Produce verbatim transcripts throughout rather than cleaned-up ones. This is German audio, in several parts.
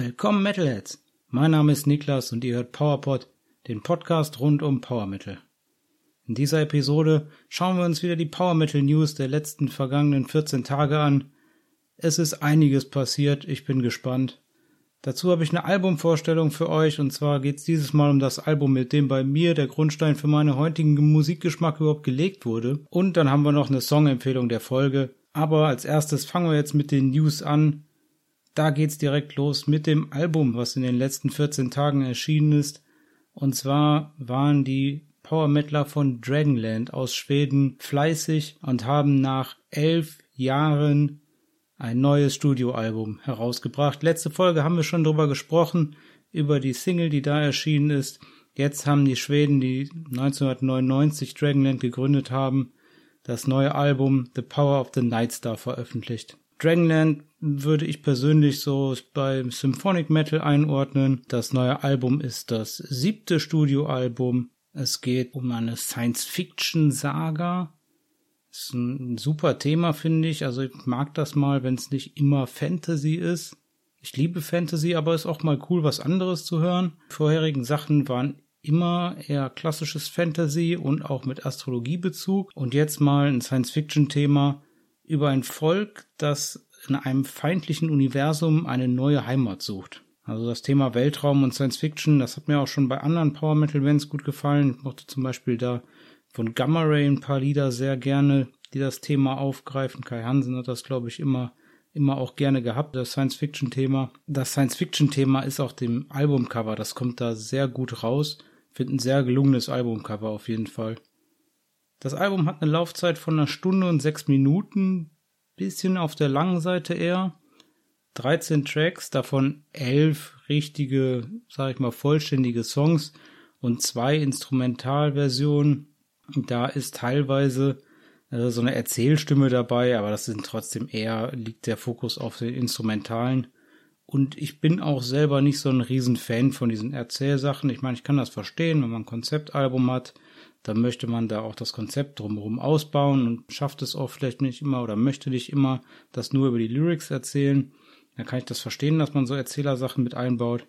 Willkommen Metalheads, mein Name ist Niklas und ihr hört PowerPod, den Podcast rund um Power Metal. In dieser Episode schauen wir uns wieder die Power Metal News der letzten vergangenen vierzehn Tage an. Es ist einiges passiert, ich bin gespannt. Dazu habe ich eine Albumvorstellung für euch und zwar geht es dieses Mal um das Album, mit dem bei mir der Grundstein für meinen heutigen Musikgeschmack überhaupt gelegt wurde. Und dann haben wir noch eine Songempfehlung der Folge. Aber als erstes fangen wir jetzt mit den News an. Da geht's direkt los mit dem Album, was in den letzten vierzehn Tagen erschienen ist. Und zwar waren die Power Metaler von Dragonland aus Schweden fleißig und haben nach elf Jahren ein neues Studioalbum herausgebracht. Letzte Folge haben wir schon drüber gesprochen, über die Single, die da erschienen ist. Jetzt haben die Schweden, die neunzehnhundertneunundneunzig Dragonland gegründet haben, das neue Album The Power of the Nightstar veröffentlicht. Dragonland würde ich persönlich so beim Symphonic Metal einordnen. Das neue Album ist das siebte Studioalbum. Es geht um eine Science-Fiction-Saga. Ist ein super Thema, finde ich. Also ich mag das mal, wenn es nicht immer Fantasy ist. Ich liebe Fantasy, aber ist auch mal cool, was anderes zu hören. Die vorherigen Sachen waren immer eher klassisches Fantasy und auch mit Astrologiebezug. Und jetzt mal ein Science-Fiction-Thema über ein Volk, das in einem feindlichen Universum eine neue Heimat sucht. Also das Thema Weltraum und Science-Fiction, das hat mir auch schon bei anderen Power-Metal-Bands gut gefallen. Ich mochte zum Beispiel da von Gamma Ray ein paar Lieder sehr gerne, die das Thema aufgreifen. Kai Hansen hat das, glaube ich, immer, immer auch gerne gehabt, das Science-Fiction-Thema. Das Science-Fiction-Thema ist auch dem Albumcover, das kommt da sehr gut raus. Ich finde ein sehr gelungenes Albumcover auf jeden Fall. Das Album hat eine Laufzeit von einer Stunde und sechs Minuten, bisschen auf der langen Seite eher. dreizehn Tracks, davon elf richtige, sag ich mal, vollständige Songs und zwei Instrumentalversionen. Da ist teilweise äh, so eine Erzählstimme dabei, aber das sind trotzdem eher, liegt der Fokus auf den Instrumentalen. Und ich bin auch selber nicht so ein Riesenfan von diesen Erzählsachen. Ich meine, ich kann das verstehen, wenn man ein Konzeptalbum hat, dann möchte man da auch das Konzept drumherum ausbauen und schafft es auch vielleicht nicht immer oder möchte nicht immer das nur über die Lyrics erzählen. Dann kann ich das verstehen, dass man so Erzählersachen mit einbaut.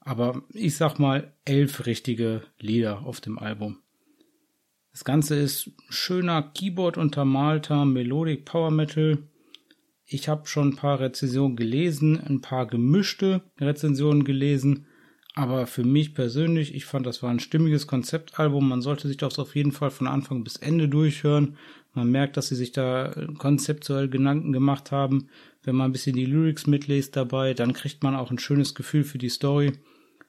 Aber ich sag mal, elf richtige Lieder auf dem Album. Das Ganze ist schöner Keyboard untermalter Melodic Power Metal. Ich habe schon ein paar Rezensionen gelesen, ein paar gemischte Rezensionen gelesen. Aber für mich persönlich, ich fand, das war ein stimmiges Konzeptalbum. Man sollte sich das auf jeden Fall von Anfang bis Ende durchhören. Man merkt, dass sie sich da konzeptuell Gedanken gemacht haben. Wenn man ein bisschen die Lyrics mitliest dabei, dann kriegt man auch ein schönes Gefühl für die Story.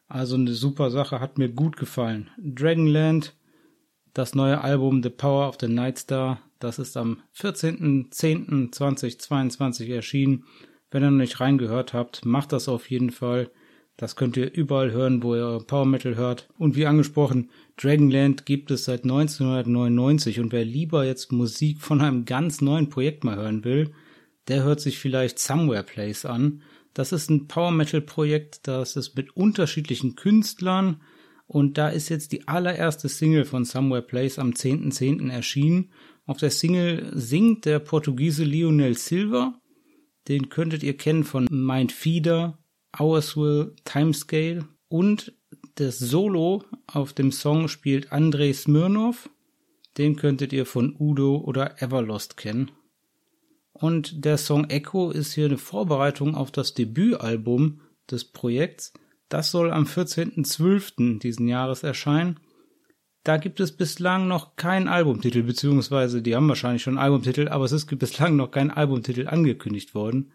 Also eine super Sache, hat mir gut gefallen. Dragonland, das neue Album The Power of the Nightstar, das ist am vierzehnten zehnten zweitausendzweiundzwanzig erschienen. Wenn ihr noch nicht reingehört habt, macht das auf jeden Fall. Das könnt ihr überall hören, wo ihr Power Metal hört. Und wie angesprochen, Dragonland gibt es seit neunzehnhundertneunundneunzig. Und wer lieber jetzt Musik von einem ganz neuen Projekt mal hören will, der hört sich vielleicht Somewhere Place an. Das ist ein Power Metal Projekt, das ist mit unterschiedlichen Künstlern. Und da ist jetzt die allererste Single von Somewhere Place am zehnten zehnten erschienen. Auf der Single singt der Portugiese Leonel Silva. Den könntet ihr kennen von Mindfeeder, Hours-Will, Timescale und das Solo auf dem Song spielt Andrei Smirnov. Den könntet ihr von Udo oder Everlost kennen. Und der Song Echo ist hier eine Vorbereitung auf das Debütalbum des Projekts. Das soll am vierzehnten zwölften diesen Jahres erscheinen. Da gibt es bislang noch keinen Albumtitel, beziehungsweise die haben wahrscheinlich schon einen Albumtitel, aber es ist bislang noch kein Albumtitel angekündigt worden.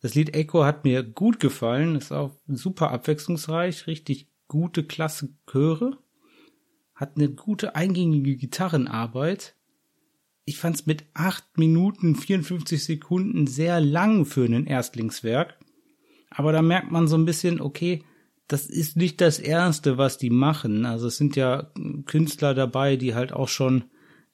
Das Lied Echo hat mir gut gefallen, ist auch super abwechslungsreich, richtig gute, klasse Chöre, hat eine gute, eingängige Gitarrenarbeit. Ich fand es mit acht Minuten vierundfünfzig Sekunden sehr lang für ein Erstlingswerk, aber da merkt man so ein bisschen, okay, das ist nicht das Erste, was die machen. Also es sind ja Künstler dabei, die halt auch schon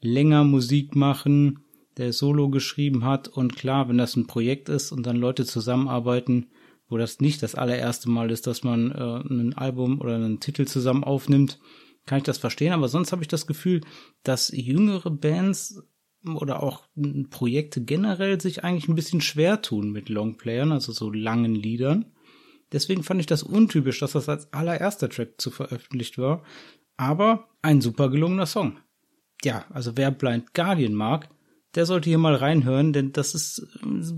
länger Musik machen, der Solo geschrieben hat und klar, wenn das ein Projekt ist und dann Leute zusammenarbeiten, wo das nicht das allererste Mal ist, dass man äh, ein Album oder einen Titel zusammen aufnimmt, kann ich das verstehen, aber sonst habe ich das Gefühl, dass jüngere Bands oder auch Projekte generell sich eigentlich ein bisschen schwer tun mit Longplayern, also so langen Liedern. Deswegen fand ich das untypisch, dass das als allererster Track zu veröffentlicht war. Aber ein super gelungener Song. Ja, also wer Blind Guardian mag, der sollte hier mal reinhören, denn das ist,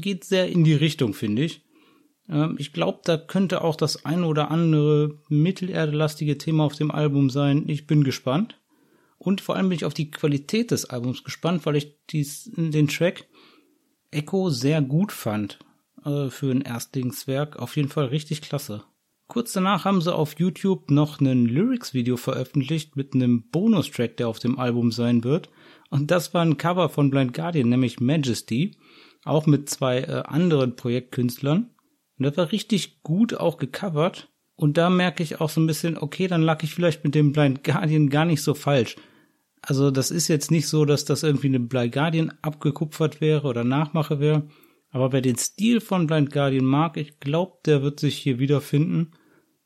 geht sehr in die Richtung, finde ich. Ähm, ich glaube, da könnte auch das ein oder andere mittelerdelastige Thema auf dem Album sein. Ich bin gespannt. Und vor allem bin ich auf die Qualität des Albums gespannt, weil ich dies, den Track Echo sehr gut fand. Also für ein Erstlingswerk auf jeden Fall richtig klasse. Kurz danach haben sie auf YouTube noch ein Lyrics-Video veröffentlicht mit einem Bonustrack, der auf dem Album sein wird. Und das war ein Cover von Blind Guardian, nämlich Majesty, auch mit zwei äh, anderen Projektkünstlern. Und das war richtig gut auch gecovert. Und da merke ich auch so ein bisschen, okay, dann lag ich vielleicht mit dem Blind Guardian gar nicht so falsch. Also das ist jetzt nicht so, dass das irgendwie eine Blind Guardian abgekupfert wäre oder Nachmache wäre. Aber wer den Stil von Blind Guardian mag, ich glaube, der wird sich hier wiederfinden.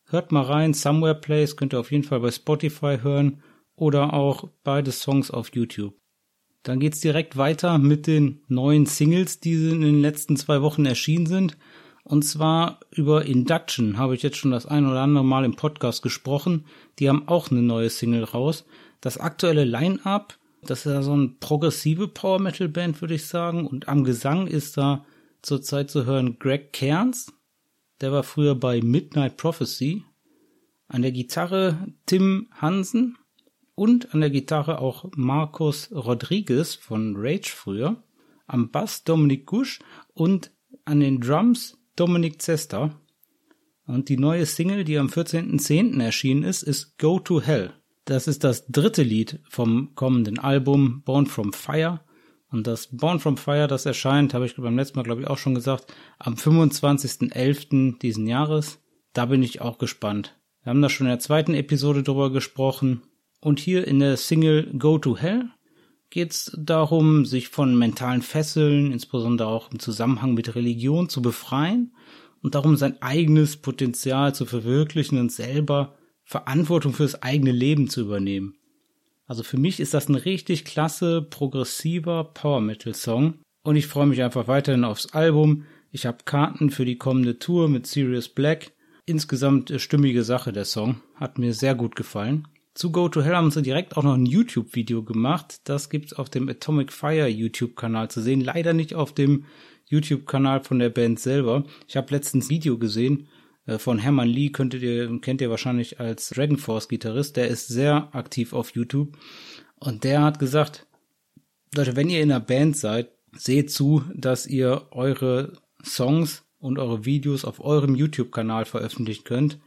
Hört mal rein, Somewhere Place könnt ihr auf jeden Fall bei Spotify hören oder auch beide Songs auf YouTube. Dann geht's direkt weiter mit den neuen Singles, die in den letzten zwei Wochen erschienen sind. Und zwar über Induction habe ich jetzt schon das ein oder andere Mal im Podcast gesprochen. Die haben auch eine neue Single raus. Das aktuelle Line-Up, das ist ja so eine progressive Power-Metal-Band, würde ich sagen. Und am Gesang ist da zurzeit zu hören Greg Cairns. Der war früher bei Midnight Prophecy. An der Gitarre Tim Hansen und an der Gitarre auch Marcos Rodriguez von Rage früher. Am Bass Dominik Gusch und an den Drums Dominik Zester. Und die neue Single, die am vierzehnten zehnten erschienen ist, ist Go to Hell. Das ist das dritte Lied vom kommenden Album Born from Fire. Und das Born from Fire, das erscheint, habe ich beim letzten Mal, glaube ich, auch schon gesagt, am fünfundzwanzigsten elften diesen Jahres. Da bin ich auch gespannt. Wir haben da schon in der zweiten Episode drüber gesprochen. Und hier in der Single Go to Hell geht's darum, sich von mentalen Fesseln, insbesondere auch im Zusammenhang mit Religion, zu befreien und darum, sein eigenes Potenzial zu verwirklichen und selber Verantwortung fürs eigene Leben zu übernehmen. Also für mich ist das ein richtig klasse, progressiver Power-Metal-Song. Und ich freue mich einfach weiterhin aufs Album. Ich habe Karten für die kommende Tour mit Sirius Black. Insgesamt stimmige Sache, der Song. Hat mir sehr gut gefallen. Zu Go to Hell haben sie direkt auch noch ein YouTube-Video gemacht. Das gibt's auf dem Atomic Fire YouTube-Kanal zu sehen. Leider nicht auf dem YouTube-Kanal von der Band selber. Ich habe letztens ein Video gesehen von Herman Li, könntet ihr, kennt ihr wahrscheinlich als Dragon Force-Gitarrist, der ist sehr aktiv auf YouTube und der hat gesagt, Leute, wenn ihr in einer Band seid, seht zu, dass ihr eure Songs und eure Videos auf eurem YouTube-Kanal veröffentlichen könnt,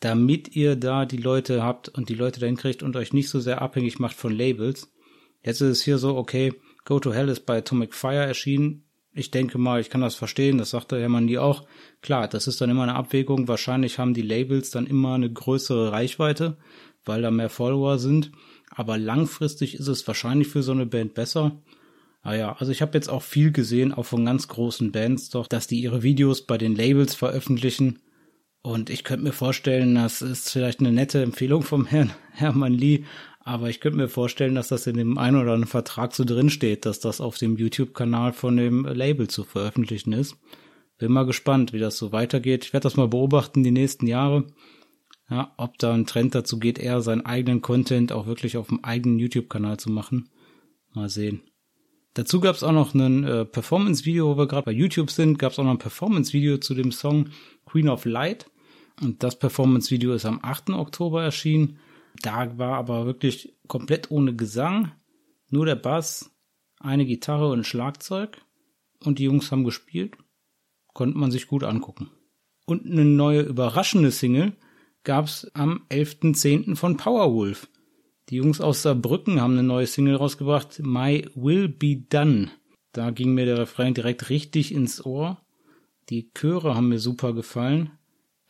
damit ihr da die Leute habt und die Leute dahin kriegt und euch nicht so sehr abhängig macht von Labels. Jetzt ist es hier so, okay, Go to Hell ist bei Atomic Fire erschienen. Ich denke mal, ich kann das verstehen, das sagte Hermann Li auch. Klar, das ist dann immer eine Abwägung. Wahrscheinlich haben die Labels dann immer eine größere Reichweite, weil da mehr Follower sind. Aber langfristig ist es wahrscheinlich für so eine Band besser. Naja, also ich habe jetzt auch viel gesehen, auch von ganz großen Bands, doch, dass die ihre Videos bei den Labels veröffentlichen. Und ich könnte mir vorstellen, das ist vielleicht eine nette Empfehlung vom Herrn Hermann Li, aber ich könnte mir vorstellen, dass das in dem einen oder anderen Vertrag so drin steht, dass das auf dem YouTube-Kanal von dem Label zu veröffentlichen ist. Bin mal gespannt, wie das so weitergeht. Ich werde das mal beobachten die nächsten Jahre, ja, ob da ein Trend dazu geht, eher seinen eigenen Content auch wirklich auf dem eigenen YouTube-Kanal zu machen. Mal sehen. Dazu gab es auch noch ein äh, Performance-Video, wo wir gerade bei YouTube sind, gab es auch noch ein Performance-Video zu dem Song Queen of Light. Und das Performance-Video ist am achten Oktober erschienen. Da war aber wirklich komplett ohne Gesang, nur der Bass, eine Gitarre und ein Schlagzeug. Und die Jungs haben gespielt, konnte man sich gut angucken. Und eine neue überraschende Single gab es am elften zehnten von Powerwolf. Die Jungs aus Saarbrücken haben eine neue Single rausgebracht, My Will Be Done. Da ging mir der Refrain direkt richtig ins Ohr. Die Chöre haben mir super gefallen.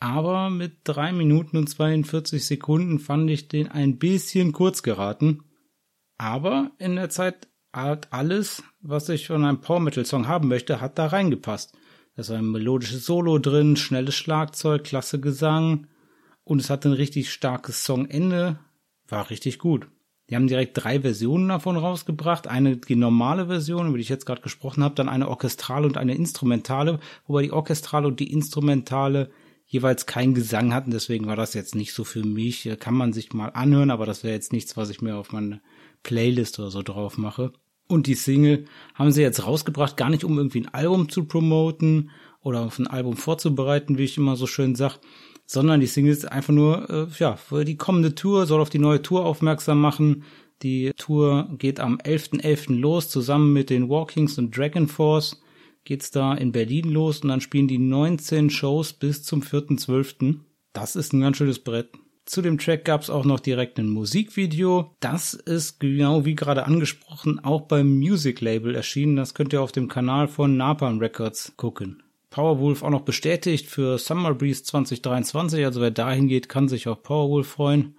Aber mit drei Minuten und zweiundvierzig Sekunden fand ich den ein bisschen kurz geraten. Aber in der Zeit hat alles, was ich von einem Power-Metal-Song haben möchte, hat da reingepasst. Da ist ein melodisches Solo drin, schnelles Schlagzeug, klasse Gesang. Und es hat ein richtig starkes Songende. War richtig gut. Die haben direkt drei Versionen davon rausgebracht. Eine die normale Version, über die ich jetzt gerade gesprochen habe, dann eine orchestrale und eine instrumentale. Wobei die orchestrale und die instrumentale jeweils keinen Gesang hatten, deswegen war das jetzt nicht so für mich. Kann man sich mal anhören, aber das wäre jetzt nichts, was ich mir auf meine Playlist oder so drauf mache. Und die Single haben sie jetzt rausgebracht, gar nicht um irgendwie ein Album zu promoten oder auf ein Album vorzubereiten, wie ich immer so schön sage, sondern die Single ist einfach nur äh, ja, für die kommende Tour, soll auf die neue Tour aufmerksam machen. Die Tour geht am elften elften los, zusammen mit den Walkings und Dragonforce geht's da in Berlin los und dann spielen die neunzehn Shows bis zum vierten zwölften Das ist ein ganz schönes Brett. Zu dem Track gab's auch noch direkt ein Musikvideo. Das ist, genau wie gerade angesprochen, auch beim Music-Label erschienen. Das könnt ihr auf dem Kanal von Napalm Records gucken. Powerwolf auch noch bestätigt für Summer Breeze zwanzig dreiundzwanzig. Also wer dahin geht, kann sich auf Powerwolf freuen.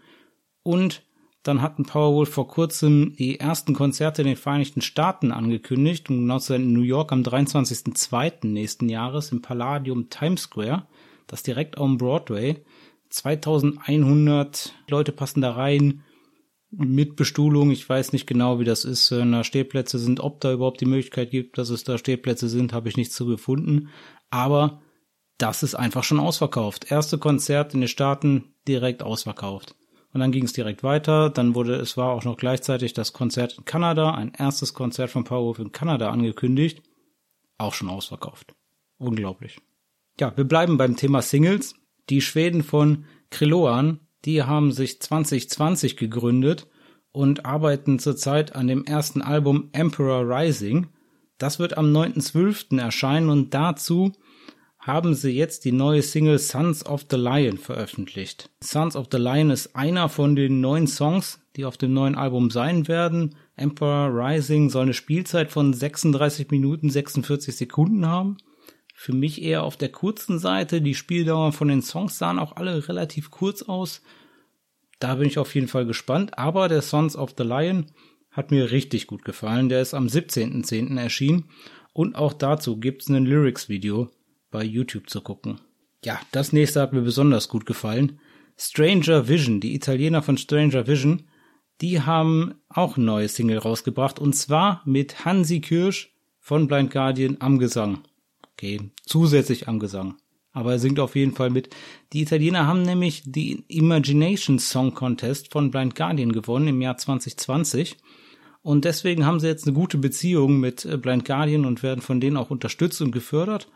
Und dann hatten Powerwolf vor kurzem die ersten Konzerte in den Vereinigten Staaten angekündigt, um genau zu sein in New York am dreiundzwanzigsten zweiten nächsten Jahres im Palladium Times Square, das direkt am Broadway. zweitausendeinhundert Leute passen da rein mit Bestuhlung, ich weiß nicht genau, wie das ist, wenn da Stehplätze sind, ob da überhaupt die Möglichkeit gibt, dass es da Stehplätze sind, habe ich nichts zu gefunden, aber das ist einfach schon ausverkauft. Erste Konzert in den Staaten direkt ausverkauft. Und dann ging es direkt weiter, dann wurde, es war auch noch gleichzeitig das Konzert in Kanada, ein erstes Konzert von Powerwolf in Kanada angekündigt, auch schon ausverkauft. Unglaublich. Ja, wir bleiben beim Thema Singles. Die Schweden von Kriloan, die haben sich zwanzig zwanzig gegründet und arbeiten zurzeit an dem ersten Album Emperor Rising. Das wird am neunten zwölften erscheinen und dazu haben sie jetzt die neue Single Sons of the Lion veröffentlicht. Sons of the Lion ist einer von den neun Songs, die auf dem neuen Album sein werden. Emperor Rising soll eine Spielzeit von sechsunddreißig Minuten sechsundvierzig Sekunden haben. Für mich eher auf der kurzen Seite. Die Spieldauer von den Songs sahen auch alle relativ kurz aus. Da bin ich auf jeden Fall gespannt. Aber der Sons of the Lion hat mir richtig gut gefallen. Der ist am siebzehnten zehnten erschienen. Und auch dazu gibt's ein Lyrics-Video bei YouTube zu gucken. Ja, das nächste hat mir besonders gut gefallen. Stranger Vision, die Italiener von Stranger Vision, die haben auch eine neue Single rausgebracht und zwar mit Hansi Kürsch von Blind Guardian am Gesang. Okay, zusätzlich am Gesang. Aber er singt auf jeden Fall mit. Die Italiener haben nämlich den Imagination Song Contest von Blind Guardian gewonnen im Jahr zwanzig zwanzig. Und deswegen haben sie jetzt eine gute Beziehung mit Blind Guardian und werden von denen auch unterstützt und gefördert.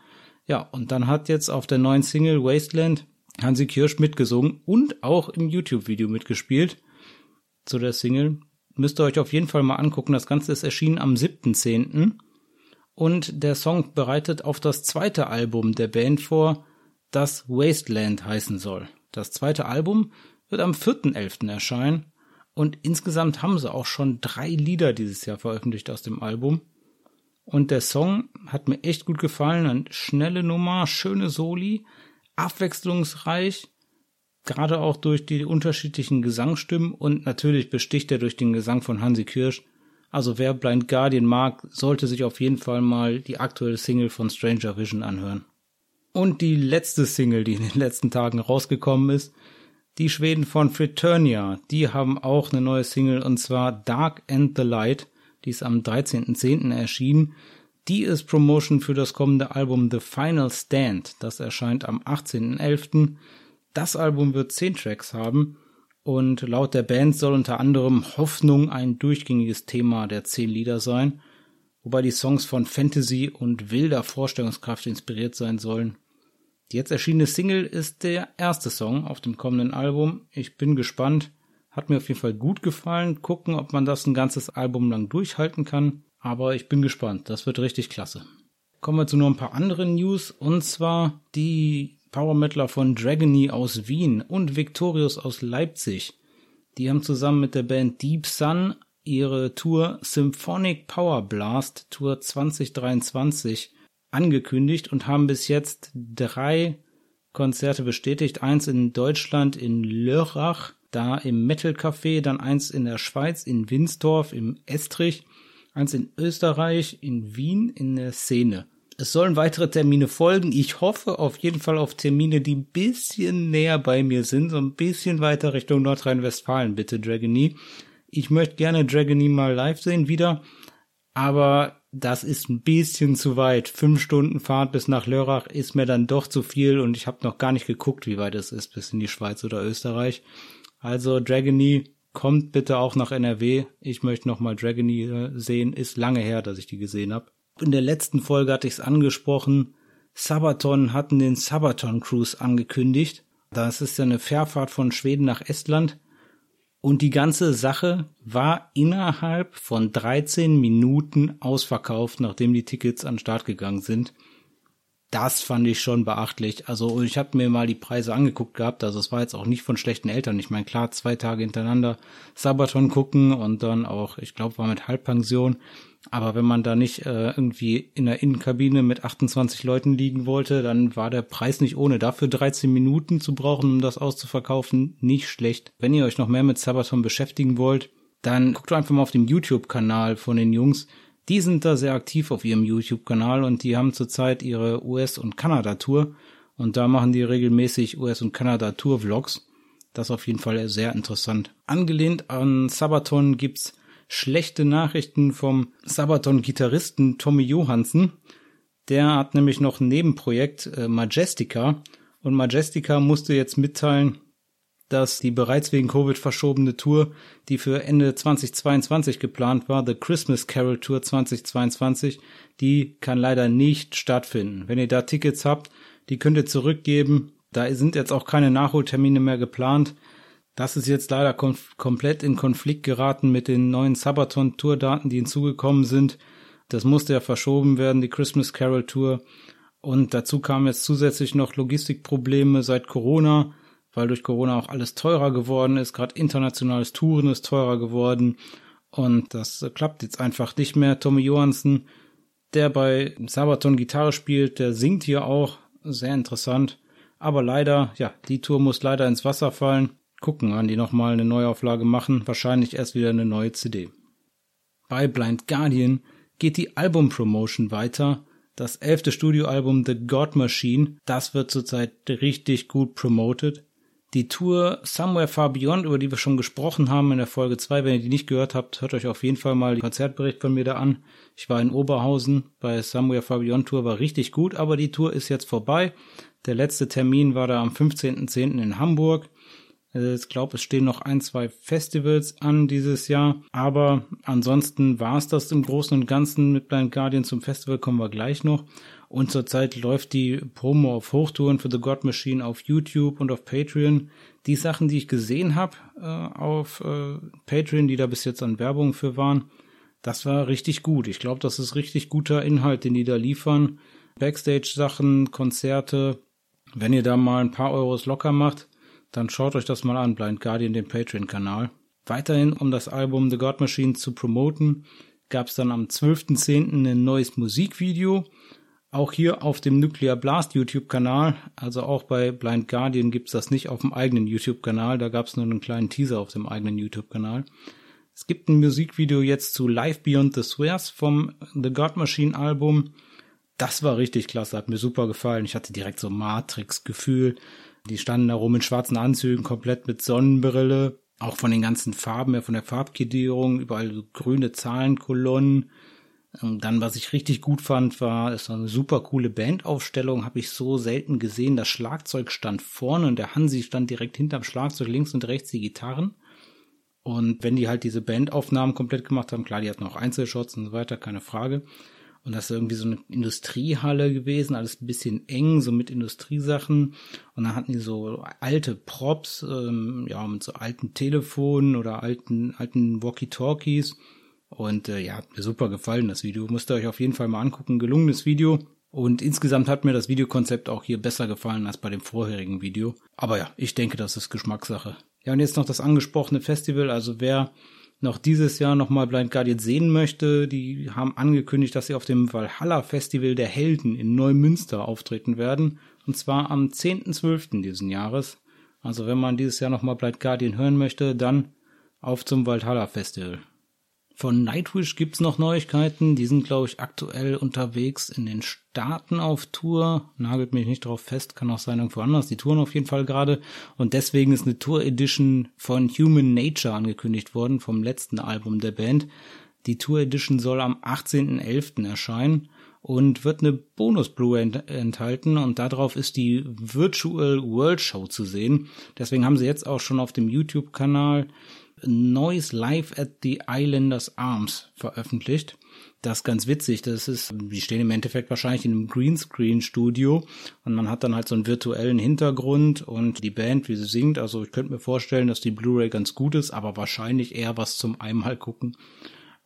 Ja, und dann hat jetzt auf der neuen Single Wasteland Hansi Kürsch mitgesungen und auch im YouTube-Video mitgespielt zu der Single. Müsst ihr euch auf jeden Fall mal angucken. Das Ganze ist erschienen am siebten zehnten Und der Song bereitet auf das zweite Album der Band vor, das Wasteland heißen soll. Das zweite Album wird am vierten elften erscheinen. Und insgesamt haben sie auch schon drei Lieder dieses Jahr veröffentlicht aus dem Album. Und der Song hat mir echt gut gefallen. Eine schnelle Nummer, schöne Soli, abwechslungsreich, gerade auch durch die unterschiedlichen Gesangsstimmen und natürlich besticht er durch den Gesang von Hansi Kürsch. Also wer Blind Guardian mag, sollte sich auf jeden Fall mal die aktuelle Single von Stranger Vision anhören. Und die letzte Single, die in den letzten Tagen rausgekommen ist, die Schweden von Friturnia, die haben auch eine neue Single und zwar Dark and the Light. Die ist am dreizehnten zehnten erschienen. Die ist Promotion für das kommende Album The Final Stand. Das erscheint am achtzehnten elften Das Album wird zehn Tracks haben. Und laut der Band soll unter anderem Hoffnung ein durchgängiges Thema der zehn Lieder sein. Wobei die Songs von Fantasy und wilder Vorstellungskraft inspiriert sein sollen. Die jetzt erschienene Single ist der erste Song auf dem kommenden Album. Ich bin gespannt. Hat mir auf jeden Fall gut gefallen. Gucken, ob man das ein ganzes Album lang durchhalten kann. Aber ich bin gespannt. Das wird richtig klasse. Kommen wir zu noch ein paar anderen News. Und zwar die Powermetaler von Dragony aus Wien und Victorious aus Leipzig. Die haben zusammen mit der Band Deep Sun ihre Tour Symphonic Power Blast Tour zwanzig dreiundzwanzig angekündigt und haben bis jetzt drei Konzerte bestätigt. Eins in Deutschland in Lörrach, da im Metal Café, dann eins in der Schweiz, in Winsdorf, im Estrich, eins in Österreich, in Wien, in der Szene. Es sollen weitere Termine folgen. Ich hoffe auf jeden Fall auf Termine, die ein bisschen näher bei mir sind, so ein bisschen weiter Richtung Nordrhein-Westfalen, bitte, Dragony. Ich möchte gerne Dragony mal live sehen wieder, aber das ist ein bisschen zu weit. Fünf Stunden Fahrt bis nach Lörrach ist mir dann doch zu viel und ich habe noch gar nicht geguckt, wie weit es ist bis in die Schweiz oder Österreich. Also Dragony, kommt bitte auch nach N R W. Ich möchte nochmal Dragony sehen. Ist lange her, dass ich die gesehen habe. In der letzten Folge hatte ich es angesprochen. Sabaton hatten den Sabaton Cruise angekündigt. Das ist ja eine Fährfahrt von Schweden nach Estland. Und die ganze Sache war innerhalb von dreizehn Minuten ausverkauft, nachdem die Tickets an den Start gegangen sind. Das fand ich schon beachtlich. Also ich habe mir mal die Preise angeguckt gehabt. Also es war jetzt auch nicht von schlechten Eltern. Ich meine, klar, zwei Tage hintereinander Sabaton gucken und dann auch, ich glaube, war mit Halbpension. Aber wenn man da nicht äh, irgendwie in der Innenkabine mit achtundzwanzig Leuten liegen wollte, dann war der Preis nicht ohne. Dafür dreizehn Minuten zu brauchen, um das auszuverkaufen, nicht schlecht. Wenn ihr euch noch mehr mit Sabaton beschäftigen wollt, dann guckt einfach mal auf dem YouTube-Kanal von den Jungs. Die sind da sehr aktiv auf ihrem YouTube-Kanal und die haben zurzeit ihre U S- und Kanada-Tour. Und da machen die regelmäßig U S- und Kanada-Tour-Vlogs. Das ist auf jeden Fall sehr interessant. Angelehnt an Sabaton gibt's schlechte Nachrichten vom Sabaton-Gitarristen Tommy Johansen. Der hat nämlich noch ein Nebenprojekt, äh, Majestica. Und Majestica musste jetzt mitteilen, dass die bereits wegen Covid verschobene Tour, die für Ende zweitausendzweiundzwanzig geplant war, The Christmas Carol Tour zweitausendzweiundzwanzig, die kann leider nicht stattfinden. Wenn ihr da Tickets habt, die könnt ihr zurückgeben. Da sind jetzt auch keine Nachholtermine mehr geplant. Das ist jetzt leider konf- komplett in Konflikt geraten mit den neuen Sabaton-Tour-Daten, die hinzugekommen sind. Das musste ja verschoben werden, die Christmas Carol Tour. Und dazu kamen jetzt zusätzlich noch Logistikprobleme seit Corona, weil durch Corona auch alles teurer geworden ist. Gerade internationales Touren ist teurer geworden. Und das klappt jetzt einfach nicht mehr. Tommy Johansen, der bei Sabaton Gitarre spielt, der singt hier auch. Sehr interessant. Aber leider, ja, die Tour muss leider ins Wasser fallen. Gucken, wann die nochmal eine Neuauflage machen. Wahrscheinlich erst wieder eine neue C D. Bei Blind Guardian geht die Album-Promotion weiter. Das elfte Studioalbum The God Machine, das wird zurzeit richtig gut promoted. Die Tour Somewhere Far Beyond, über die wir schon gesprochen haben in der Folge zwei, wenn ihr die nicht gehört habt, hört euch auf jeden Fall mal den Konzertbericht von mir da an. Ich war in Oberhausen, bei Somewhere Far Beyond Tour war richtig gut, aber die Tour ist jetzt vorbei. Der letzte Termin war da am fünfzehnten zehnten in Hamburg. Ich glaube, es stehen noch ein, zwei Festivals an dieses Jahr, aber ansonsten war es das im Großen und Ganzen mit Blind Guardian. Zum Festival kommen wir gleich noch. Und zurzeit läuft die Promo auf Hochtouren für The God Machine auf YouTube und auf Patreon. Die Sachen, die ich gesehen habe äh, auf äh, Patreon, die da bis jetzt an Werbung für waren, das war richtig gut. Ich glaube, das ist richtig guter Inhalt, den die da liefern. Backstage-Sachen, Konzerte. Wenn ihr da mal ein paar Euros locker macht, dann schaut euch das mal an, Blind Guardian, den Patreon-Kanal. Weiterhin, um das Album The God Machine zu promoten, gab es dann am zwölften zehnten ein neues Musikvideo. Auch hier auf dem Nuclear Blast YouTube-Kanal, also auch bei Blind Guardian gibt's das nicht auf dem eigenen YouTube-Kanal, da gab's nur einen kleinen Teaser auf dem eigenen YouTube-Kanal. Es gibt ein Musikvideo jetzt zu Live Beyond the Spheres vom The God Machine Album. Das war richtig klasse, hat mir super gefallen. Ich hatte direkt so Matrix-Gefühl. Die standen da rum in schwarzen Anzügen, komplett mit Sonnenbrille. Auch von den ganzen Farben her, von der Farbkodierung, überall so grüne Zahlenkolonnen. Und dann, was ich richtig gut fand, war, es war eine super coole Bandaufstellung, habe ich so selten gesehen. Das Schlagzeug stand vorne und der Hansi stand direkt hinterm Schlagzeug, links und rechts die Gitarren. Und wenn die halt diese Bandaufnahmen komplett gemacht haben, klar, die hatten auch Einzelshots und so weiter, keine Frage. Und das ist irgendwie so eine Industriehalle gewesen, alles ein bisschen eng, so mit Industriesachen. Und dann hatten die so alte Props, ähm, ja, mit so alten Telefonen oder alten, alten Walkie-Talkies. Und äh, ja, hat mir super gefallen, das Video. Müsst ihr euch auf jeden Fall mal angucken. Gelungenes Video. Und insgesamt hat mir das Videokonzept auch hier besser gefallen als bei dem vorherigen Video. Aber ja, ich denke, das ist Geschmackssache. Ja, und jetzt noch das angesprochene Festival. Also wer noch dieses Jahr nochmal Blind Guardian sehen möchte, die haben angekündigt, dass sie auf dem Valhalla Festival der Helden in Neumünster auftreten werden. Und zwar am zehnten zwölften diesen Jahres. Also wenn man dieses Jahr nochmal Blind Guardian hören möchte, dann auf zum Valhalla Festival. Von Nightwish gibt's noch Neuigkeiten. Die sind, glaube ich, aktuell unterwegs in den Staaten auf Tour. Nagelt mich nicht drauf fest, kann auch sein irgendwo anders. Die touren auf jeden Fall gerade. Und deswegen ist eine Tour-Edition von Human Nature angekündigt worden, vom letzten Album der Band. Die Tour Edition soll am achtzehnten elften erscheinen und wird eine Bonus-Blu-ray ent- enthalten und darauf ist die Virtual World Show zu sehen. Deswegen haben sie jetzt auch schon auf dem YouTube-Kanal Noise Live at the Islanders Arms veröffentlicht. Das ist ganz witzig. Das ist, die stehen im Endeffekt wahrscheinlich in einem Greenscreen-Studio und man hat dann halt so einen virtuellen Hintergrund und die Band, wie sie singt. Also ich könnte mir vorstellen, dass die Blu-ray ganz gut ist, aber wahrscheinlich eher was zum einmal gucken.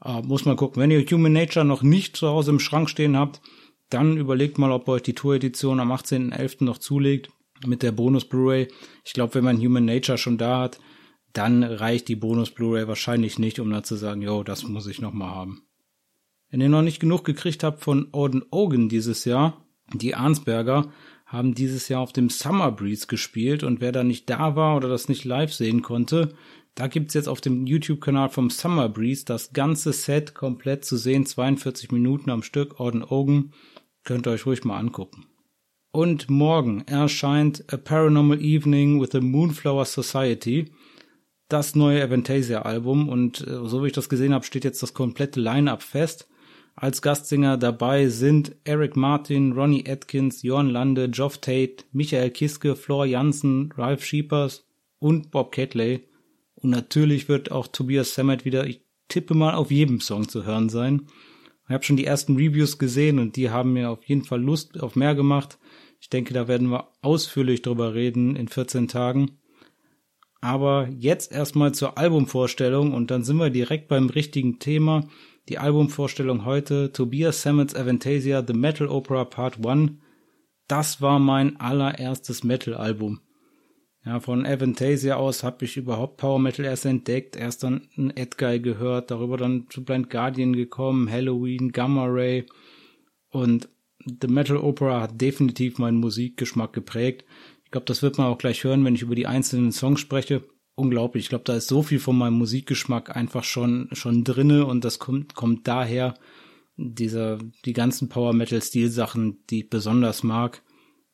Äh, muss man gucken. Wenn ihr Human Nature noch nicht zu Hause im Schrank stehen habt, dann überlegt mal, ob ihr euch die Tour-Edition am achtzehnten elften noch zulegt mit der Bonus-Blu-ray. Ich glaube, wenn man Human Nature schon da hat, dann reicht die Bonus-Blu-ray wahrscheinlich nicht, um da zu sagen, jo, das muss ich nochmal haben. Wenn ihr noch nicht genug gekriegt habt von Orden Ogen dieses Jahr, die Arnsberger haben dieses Jahr auf dem Summer Breeze gespielt und wer da nicht da war oder das nicht live sehen konnte, da gibt's jetzt auf dem YouTube-Kanal vom Summer Breeze das ganze Set komplett zu sehen, zweiundvierzig Minuten am Stück, Orden Ogen, könnt ihr euch ruhig mal angucken. Und morgen erscheint A Paranormal Evening with the Moonflower Society, das neue Avantasia-Album und so wie ich das gesehen habe, steht jetzt das komplette Line-Up fest. Als Gastsinger dabei sind Eric Martin, Ronnie Atkins, Jörn Lande, Geoff Tate, Michael Kiske, Flor Jansen, Ralf Schiepers und Bob Catley. Und natürlich wird auch Tobias Sammet wieder, ich tippe mal, auf jedem Song zu hören sein. Ich habe schon die ersten Reviews gesehen und die haben mir auf jeden Fall Lust auf mehr gemacht. Ich denke, da werden wir ausführlich drüber reden in vierzehn Tagen. Aber jetzt erstmal zur Albumvorstellung und dann sind wir direkt beim richtigen Thema. Die Albumvorstellung heute, Tobias Sammet's Avantasia, The Metal Opera Part eins. Das war mein allererstes Metal-Album. Ja, von Avantasia aus habe ich überhaupt Power Metal erst entdeckt, erst dann ein Edguy gehört, darüber dann zu Blind Guardian gekommen, Halloween, Gamma Ray. Und The Metal Opera hat definitiv meinen Musikgeschmack geprägt. Ich glaube, das wird man auch gleich hören, wenn ich über die einzelnen Songs spreche. Unglaublich, ich glaube, da ist so viel von meinem Musikgeschmack einfach schon schon drinne und das kommt kommt daher, diese, die ganzen Power-Metal-Stil-Sachen, die ich besonders mag,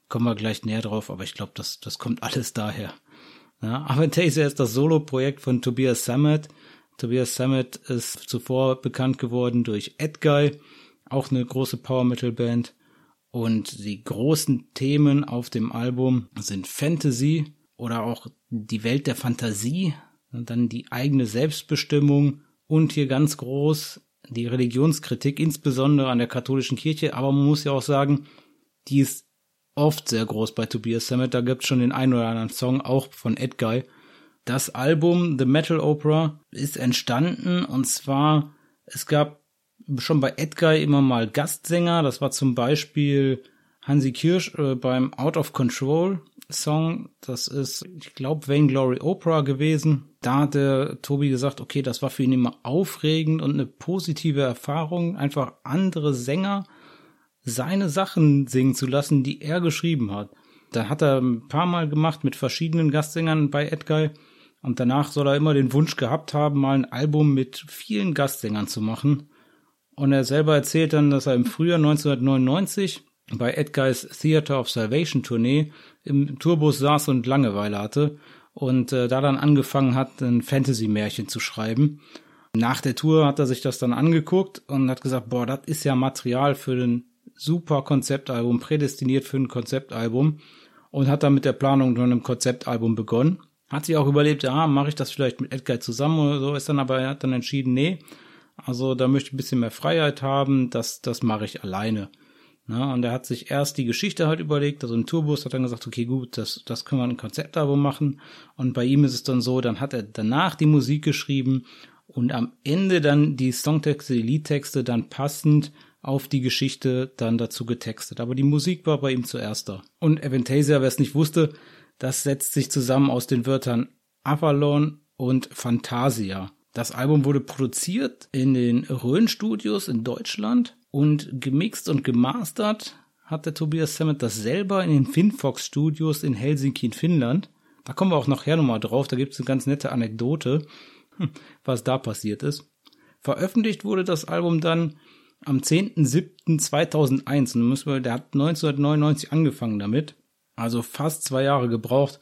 kommen wir gleich näher drauf, aber ich glaube, das das kommt alles daher. Ja, Avantasia ist das Solo-Projekt von Tobias Sammet. Tobias Sammet ist zuvor bekannt geworden durch Edguy, auch eine große Power-Metal-Band und die großen Themen auf dem Album sind Fantasy, oder auch die Welt der Fantasie und dann die eigene Selbstbestimmung und hier ganz groß die Religionskritik, insbesondere an der katholischen Kirche. Aber man muss ja auch sagen, die ist oft sehr groß bei Tobias Sammet. Da gibt's schon den einen oder anderen Song, auch von Edguy. Das Album The Metal Opera ist entstanden und zwar, es gab schon bei Edguy immer mal Gastsänger. Das war zum Beispiel Hansi Kürsch äh, beim Out of Control Song, das ist, ich glaube, Vainglory Opera gewesen. Da hat der Tobi gesagt, okay, das war für ihn immer aufregend und eine positive Erfahrung, einfach andere Sänger seine Sachen singen zu lassen, die er geschrieben hat. Da hat er ein paar Mal gemacht mit verschiedenen Gastsängern bei Edguy und danach soll er immer den Wunsch gehabt haben, mal ein Album mit vielen Gastsängern zu machen. Und er selber erzählt dann, dass er im Frühjahr neunzehnhundertneunundneunzig bei Edguys Theater of Salvation Tournee im Tourbus saß und Langeweile hatte und äh, da dann angefangen hat, ein Fantasy-Märchen zu schreiben. Nach der Tour hat er sich das dann angeguckt und hat gesagt, boah, das ist ja Material für ein super Konzeptalbum, prädestiniert für ein Konzeptalbum und hat dann mit der Planung von einem Konzeptalbum begonnen. Hat sich auch überlegt, ja, mache ich das vielleicht mit Edguy zusammen oder so, ist dann aber, er hat dann entschieden, nee, also da möchte ich ein bisschen mehr Freiheit haben, das, das mache ich alleine. Na, und er hat sich erst die Geschichte halt überlegt, also im Tourbus hat dann gesagt, okay, gut, das, das können wir ein Konzeptalbum machen. Und bei ihm ist es dann so, dann hat er danach die Musik geschrieben und am Ende dann die Songtexte, die Liedtexte dann passend auf die Geschichte dann dazu getextet. Aber die Musik war bei ihm zuerst da. Und Avantasia, wer es nicht wusste, das setzt sich zusammen aus den Wörtern Avalon und Fantasia. Das Album wurde produziert in den Rhön-Studios in Deutschland. Und gemixt und gemastert hat der Tobias Sammet das selber in den Finnfox Studios in Helsinki in Finnland. Da kommen wir auch nachher nochmal drauf, da gibt es eine ganz nette Anekdote, was da passiert ist. Veröffentlicht wurde das Album dann am zehnten siebten zweitausendeins. Und müssen wir, der hat neunzehnhundertneunundneunzig angefangen damit, also fast zwei Jahre gebraucht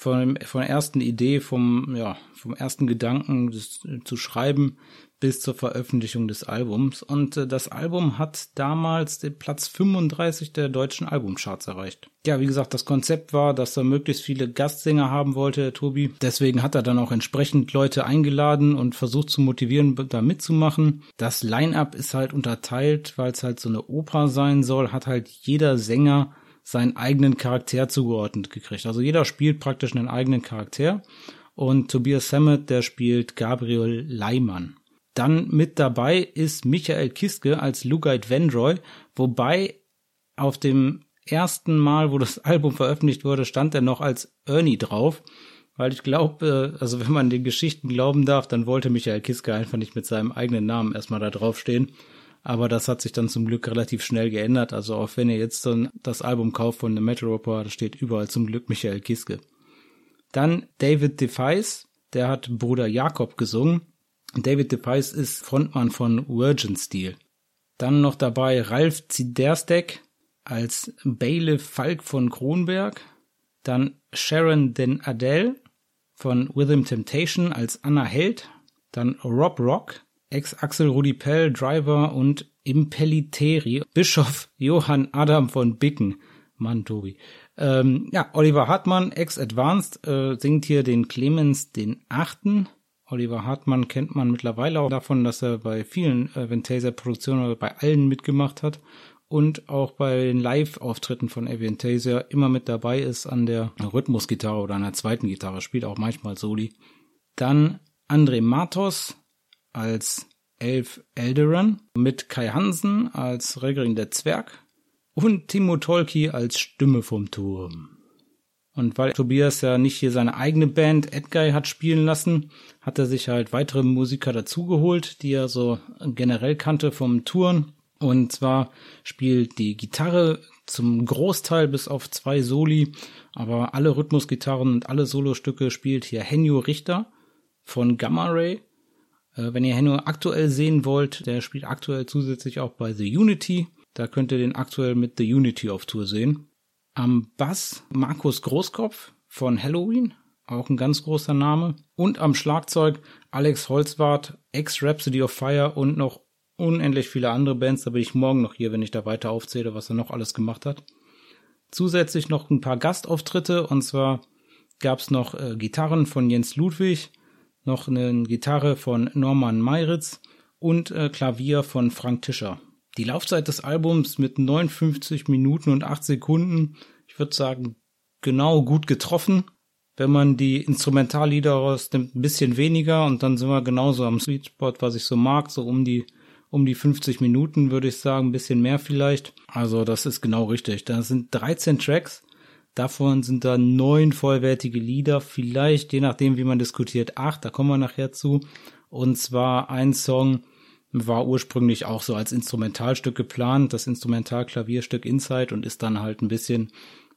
von, von der ersten Idee, vom, ja, vom ersten Gedanken das, zu schreiben bis zur Veröffentlichung des Albums. Und äh, das Album hat damals den Platz fünfunddreißig der deutschen Albumcharts erreicht. Ja, wie gesagt, das Konzept war, dass er möglichst viele Gastsänger haben wollte, der Tobi. Deswegen hat er dann auch entsprechend Leute eingeladen und versucht zu motivieren, da mitzumachen. Das Line-Up ist halt unterteilt, weil es halt so eine Oper sein soll, hat halt jeder Sänger seinen eigenen Charakter zugeordnet gekriegt. Also jeder spielt praktisch einen eigenen Charakter. Und Tobias Sammet, der spielt Gabriel Leimann. Dann mit dabei ist Michael Kiske als Lugait Vendroy, wobei auf dem ersten Mal, wo das Album veröffentlicht wurde, stand er noch als Ernie drauf, weil ich glaube, also wenn man den Geschichten glauben darf, dann wollte Michael Kiske einfach nicht mit seinem eigenen Namen erstmal da draufstehen. Aber das hat sich dann zum Glück relativ schnell geändert. Also auch wenn ihr jetzt dann das Album kauft von The Metal Opera, da steht überall zum Glück Michael Kiske. Dann David Defice, der hat Bruder Jakob gesungen. David Defice ist Frontmann von Virgin Steel. Dann noch dabei Ralf Ziderstek als Bailiff Falk von Kronberg. Dann Sharon Den Adele von Within Temptation als Anna Held. Dann Rob Rock, Ex-Axel Rudi Pell, Driver und Impelliteri, Bischof Johann Adam von Bicken, Mann Tobi. Ähm, ja, Oliver Hartmann, Ex-Advanced, äh, singt hier den Clemens den Achten. Oliver Hartmann kennt man mittlerweile auch davon, dass er bei vielen äh, Avantasia-Produktionen oder bei allen mitgemacht hat und auch bei den Live-Auftritten von Avantasia immer mit dabei ist an der Rhythmusgitarre oder an der zweiten Gitarre, spielt auch manchmal Soli. Dann Andrei Matos als Elf Elderan, mit Kai Hansen als Regering der Zwerg und Timo Tolki als Stimme vom Turm. Und weil Tobias ja nicht hier seine eigene Band Edguy hat spielen lassen, hat er sich halt weitere Musiker dazugeholt, die er so generell kannte vom Touren. Und zwar spielt die Gitarre zum Großteil bis auf zwei Soli, aber alle Rhythmusgitarren und alle Solostücke spielt hier Henjo Richter von Gamma Ray. Wenn ihr Henno aktuell sehen wollt, der spielt aktuell zusätzlich auch bei The Unity. Da könnt ihr den aktuell mit The Unity auf Tour sehen. Am Bass Markus Großkopf von Halloween, auch ein ganz großer Name. Und am Schlagzeug Alex Holzwart, Ex-Rhapsody of Fire und noch unendlich viele andere Bands. Da bin ich morgen noch hier, wenn ich da weiter aufzähle, was er noch alles gemacht hat. Zusätzlich noch ein paar Gastauftritte, und zwar gab es noch äh, Gitarren von Jens Ludwig, noch eine Gitarre von Norman Meiritz und äh, Klavier von Frank Tischer. Die Laufzeit des Albums mit neunundfünfzig Minuten und acht Sekunden, ich würde sagen, genau gut getroffen. Wenn man die Instrumentallieder rausnimmt, ein bisschen weniger, und dann sind wir genauso am Sweet Spot, was ich so mag, so um die um die fünfzig Minuten, würde ich sagen, ein bisschen mehr vielleicht. Also das ist genau richtig. Da sind dreizehn Tracks. Davon sind da neun vollwertige Lieder, vielleicht, je nachdem, wie man diskutiert, acht, da kommen wir nachher zu. Und zwar ein Song war ursprünglich auch so als Instrumentalstück geplant, das Instrumentalklavierstück Inside, und ist dann halt ein bisschen,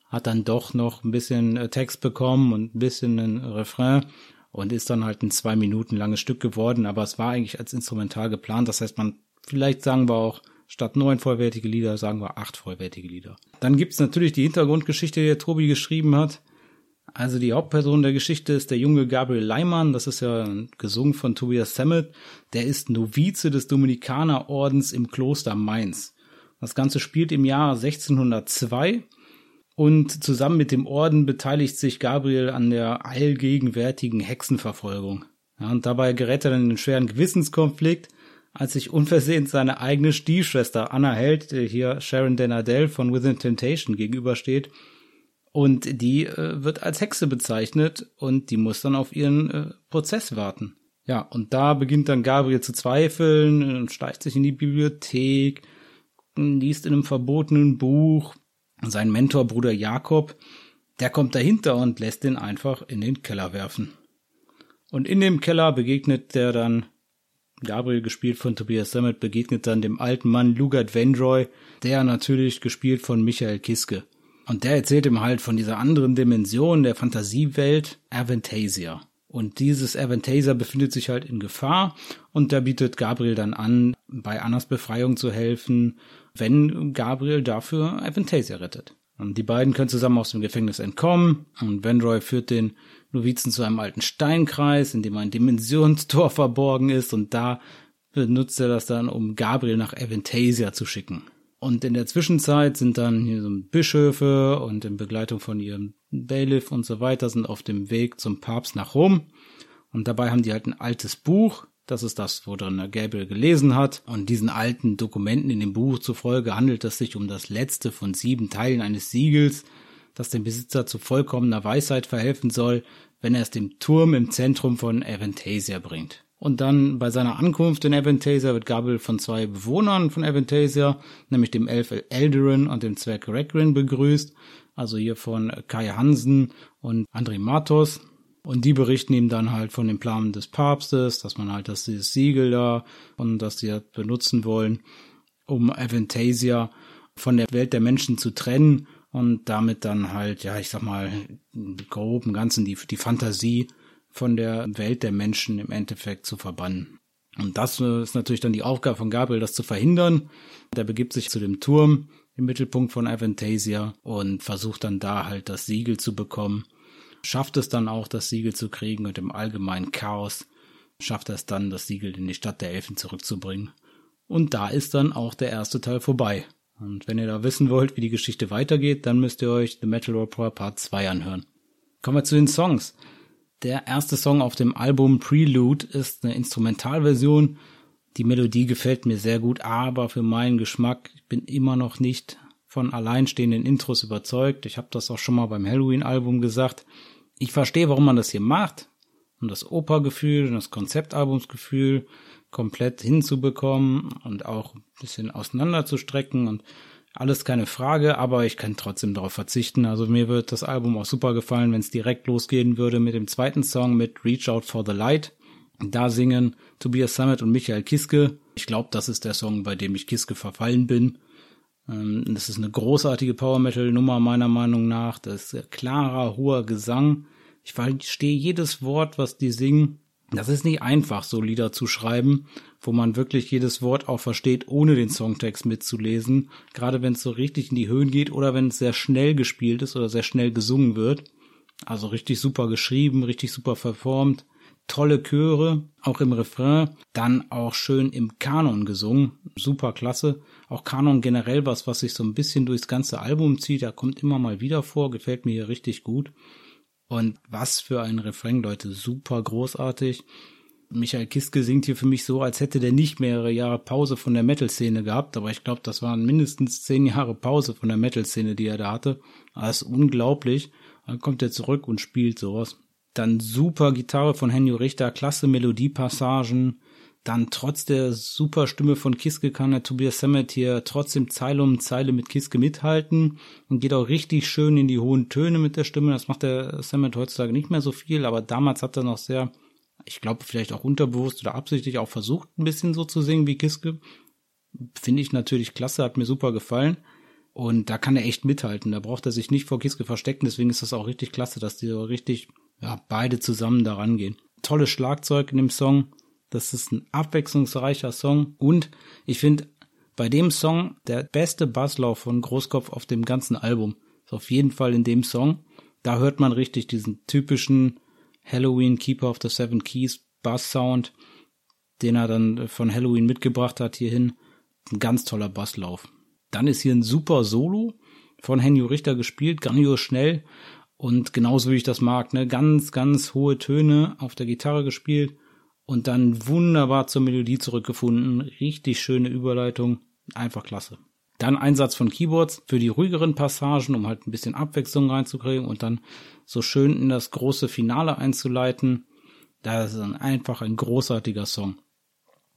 hat dann doch noch ein bisschen Text bekommen und ein bisschen ein Refrain und ist dann halt ein zwei Minuten langes Stück geworden, aber es war eigentlich als Instrumental geplant, das heißt, man, vielleicht sagen wir auch, statt neun vollwertige Lieder, sagen wir acht vollwertige Lieder. Dann gibt's natürlich die Hintergrundgeschichte, die der Tobi geschrieben hat. Also die Hauptperson der Geschichte ist der junge Gabriel Leimann, das ist ja gesungen von Tobias Sammet. Der ist Novize des Dominikanerordens im Kloster Mainz. Das Ganze spielt im Jahr sechzehnhundertzwei und zusammen mit dem Orden beteiligt sich Gabriel an der allgegenwärtigen Hexenverfolgung. Ja, und dabei gerät er dann in einen schweren Gewissenskonflikt, als sich unversehens seine eigene Stiefschwester Anna Held, hier Sharon Den Adele von Within Temptation, gegenübersteht. Und die äh, wird als Hexe bezeichnet und die muss dann auf ihren äh, Prozess warten. Ja, und da beginnt dann Gabriel zu zweifeln und schleicht sich in die Bibliothek, liest in einem verbotenen Buch. Sein Mentor, Bruder Jakob, der kommt dahinter und lässt den einfach in den Keller werfen. Und in dem Keller begegnet der dann Gabriel, gespielt von Tobias Sammet, begegnet dann dem alten Mann Lugait Vendroy, der natürlich gespielt von Michael Kiske. Und der erzählt ihm halt von dieser anderen Dimension der Fantasiewelt, Avantasia. Und dieses Avantasia befindet sich halt in Gefahr und da bietet Gabriel dann an, bei Annas Befreiung zu helfen, wenn Gabriel dafür Avantasia rettet. Die beiden können zusammen aus dem Gefängnis entkommen und Vendroy führt den Novizen zu einem alten Steinkreis, in dem ein Dimensionstor verborgen ist, und da benutzt er das dann, um Gabriel nach Aventasia zu schicken. Und in der Zwischenzeit sind dann hier so Bischöfe und in Begleitung von ihrem Bailiff und so weiter sind auf dem Weg zum Papst nach Rom. Und dabei haben die halt ein altes Buch, das ist das, wo dann Gabriel gelesen hat. Und diesen alten Dokumenten in dem Buch zufolge handelt es sich um das letzte von sieben Teilen eines Siegels, das dem Besitzer zu vollkommener Weisheit verhelfen soll, wenn er es dem Turm im Zentrum von Aventasia bringt. Und dann bei seiner Ankunft in Aventasia wird Gabriel von zwei Bewohnern von Aventasia, nämlich dem Elf Eldarin und dem Zwerg Regrin, begrüßt, also hier von Kai Hansen und Andrei Matos. Und die berichten ihm dann halt von den Planen des Papstes, dass man halt das dieses Siegel da und dass sie das benutzen wollen, um Aventasia von der Welt der Menschen zu trennen und damit dann halt, ja, ich sag mal, grob im Ganzen die, die Fantasie von der Welt der Menschen im Endeffekt zu verbannen. Und das ist natürlich dann die Aufgabe von Gabriel, das zu verhindern. Der begibt sich zu dem Turm im Mittelpunkt von Aventasia und versucht dann da halt das Siegel zu bekommen. Schafft es dann auch, das Siegel zu kriegen, und im allgemeinen Chaos schafft er es dann, das Siegel in die Stadt der Elfen zurückzubringen. Und da ist dann auch der erste Teil vorbei. Und wenn ihr da wissen wollt, wie die Geschichte weitergeht, dann müsst ihr euch The Metal Opera Part zwei anhören. Kommen wir zu den Songs. Der erste Song auf dem Album Prelude ist eine Instrumentalversion. Die Melodie gefällt mir sehr gut, aber für meinen Geschmack, ich bin immer noch nicht von alleinstehenden Intros überzeugt. Ich habe das auch schon mal beim Halloween-Album gesagt. Ich verstehe, warum man das hier macht, um das Opergefühl und das Konzeptalbumsgefühl komplett hinzubekommen und auch ein bisschen auseinanderzustrecken, und alles keine Frage, aber ich kann trotzdem darauf verzichten. Also mir wird das Album auch super gefallen, wenn es direkt losgehen würde mit dem zweiten Song, mit Reach Out for the Light. Da singen Tobias Sammet und Michael Kiske. Ich glaube, das ist der Song, bei dem ich Kiske verfallen bin. Das ist eine großartige Power-Metal-Nummer meiner Meinung nach. Das ist klarer, hoher Gesang. Ich verstehe jedes Wort, was die singen. Das ist nicht einfach, so Lieder zu schreiben, wo man wirklich jedes Wort auch versteht, ohne den Songtext mitzulesen. Gerade wenn es so richtig in die Höhen geht oder wenn es sehr schnell gespielt ist oder sehr schnell gesungen wird. Also richtig super geschrieben, richtig super performt. Tolle Chöre, auch im Refrain, dann auch schön im Kanon gesungen, super klasse. Auch Kanon generell was, was sich so ein bisschen durchs ganze Album zieht, da kommt immer mal wieder vor, gefällt mir hier richtig gut. Und was für ein Refrain, Leute, super großartig. Michael Kiske singt hier für mich so, als hätte der nicht mehrere Jahre Pause von der Metal-Szene gehabt, aber ich glaube, das waren mindestens zehn Jahre Pause von der Metal-Szene, die er da hatte. Das ist unglaublich. Dann kommt er zurück und spielt sowas. Dann super Gitarre von Henry Richter, klasse Melodiepassagen. Dann trotz der super Stimme von Kiske kann der Tobias Sammet hier trotzdem Zeile um Zeile mit Kiske mithalten und geht auch richtig schön in die hohen Töne mit der Stimme. Das macht der Sammet heutzutage nicht mehr so viel, aber damals hat er noch sehr, ich glaube vielleicht auch unterbewusst oder absichtlich auch versucht, ein bisschen so zu singen wie Kiske. Finde ich natürlich klasse, hat mir super gefallen. Und da kann er echt mithalten, da braucht er sich nicht vor Kiske verstecken, deswegen ist das auch richtig klasse, dass die so richtig... ja, beide zusammen da rangehen. Tolles Schlagzeug in dem Song. Das ist ein abwechslungsreicher Song. Und ich finde bei dem Song der beste Basslauf von Großkopf auf dem ganzen Album. Ist auf jeden Fall in dem Song. Da hört man richtig diesen typischen Halloween Keeper of the Seven Keys Bass-Sound, den er dann von Halloween mitgebracht hat hierhin. Ein ganz toller Basslauf. Dann ist hier ein super Solo von Henry Richter gespielt. Grandios schnell. Und genauso wie ich das mag, ne, ganz, ganz hohe Töne auf der Gitarre gespielt und dann wunderbar zur Melodie zurückgefunden. Richtig schöne Überleitung, einfach klasse. Dann Einsatz von Keyboards für die ruhigeren Passagen, um halt ein bisschen Abwechslung reinzukriegen und dann so schön in das große Finale einzuleiten. Das ist dann einfach ein großartiger Song.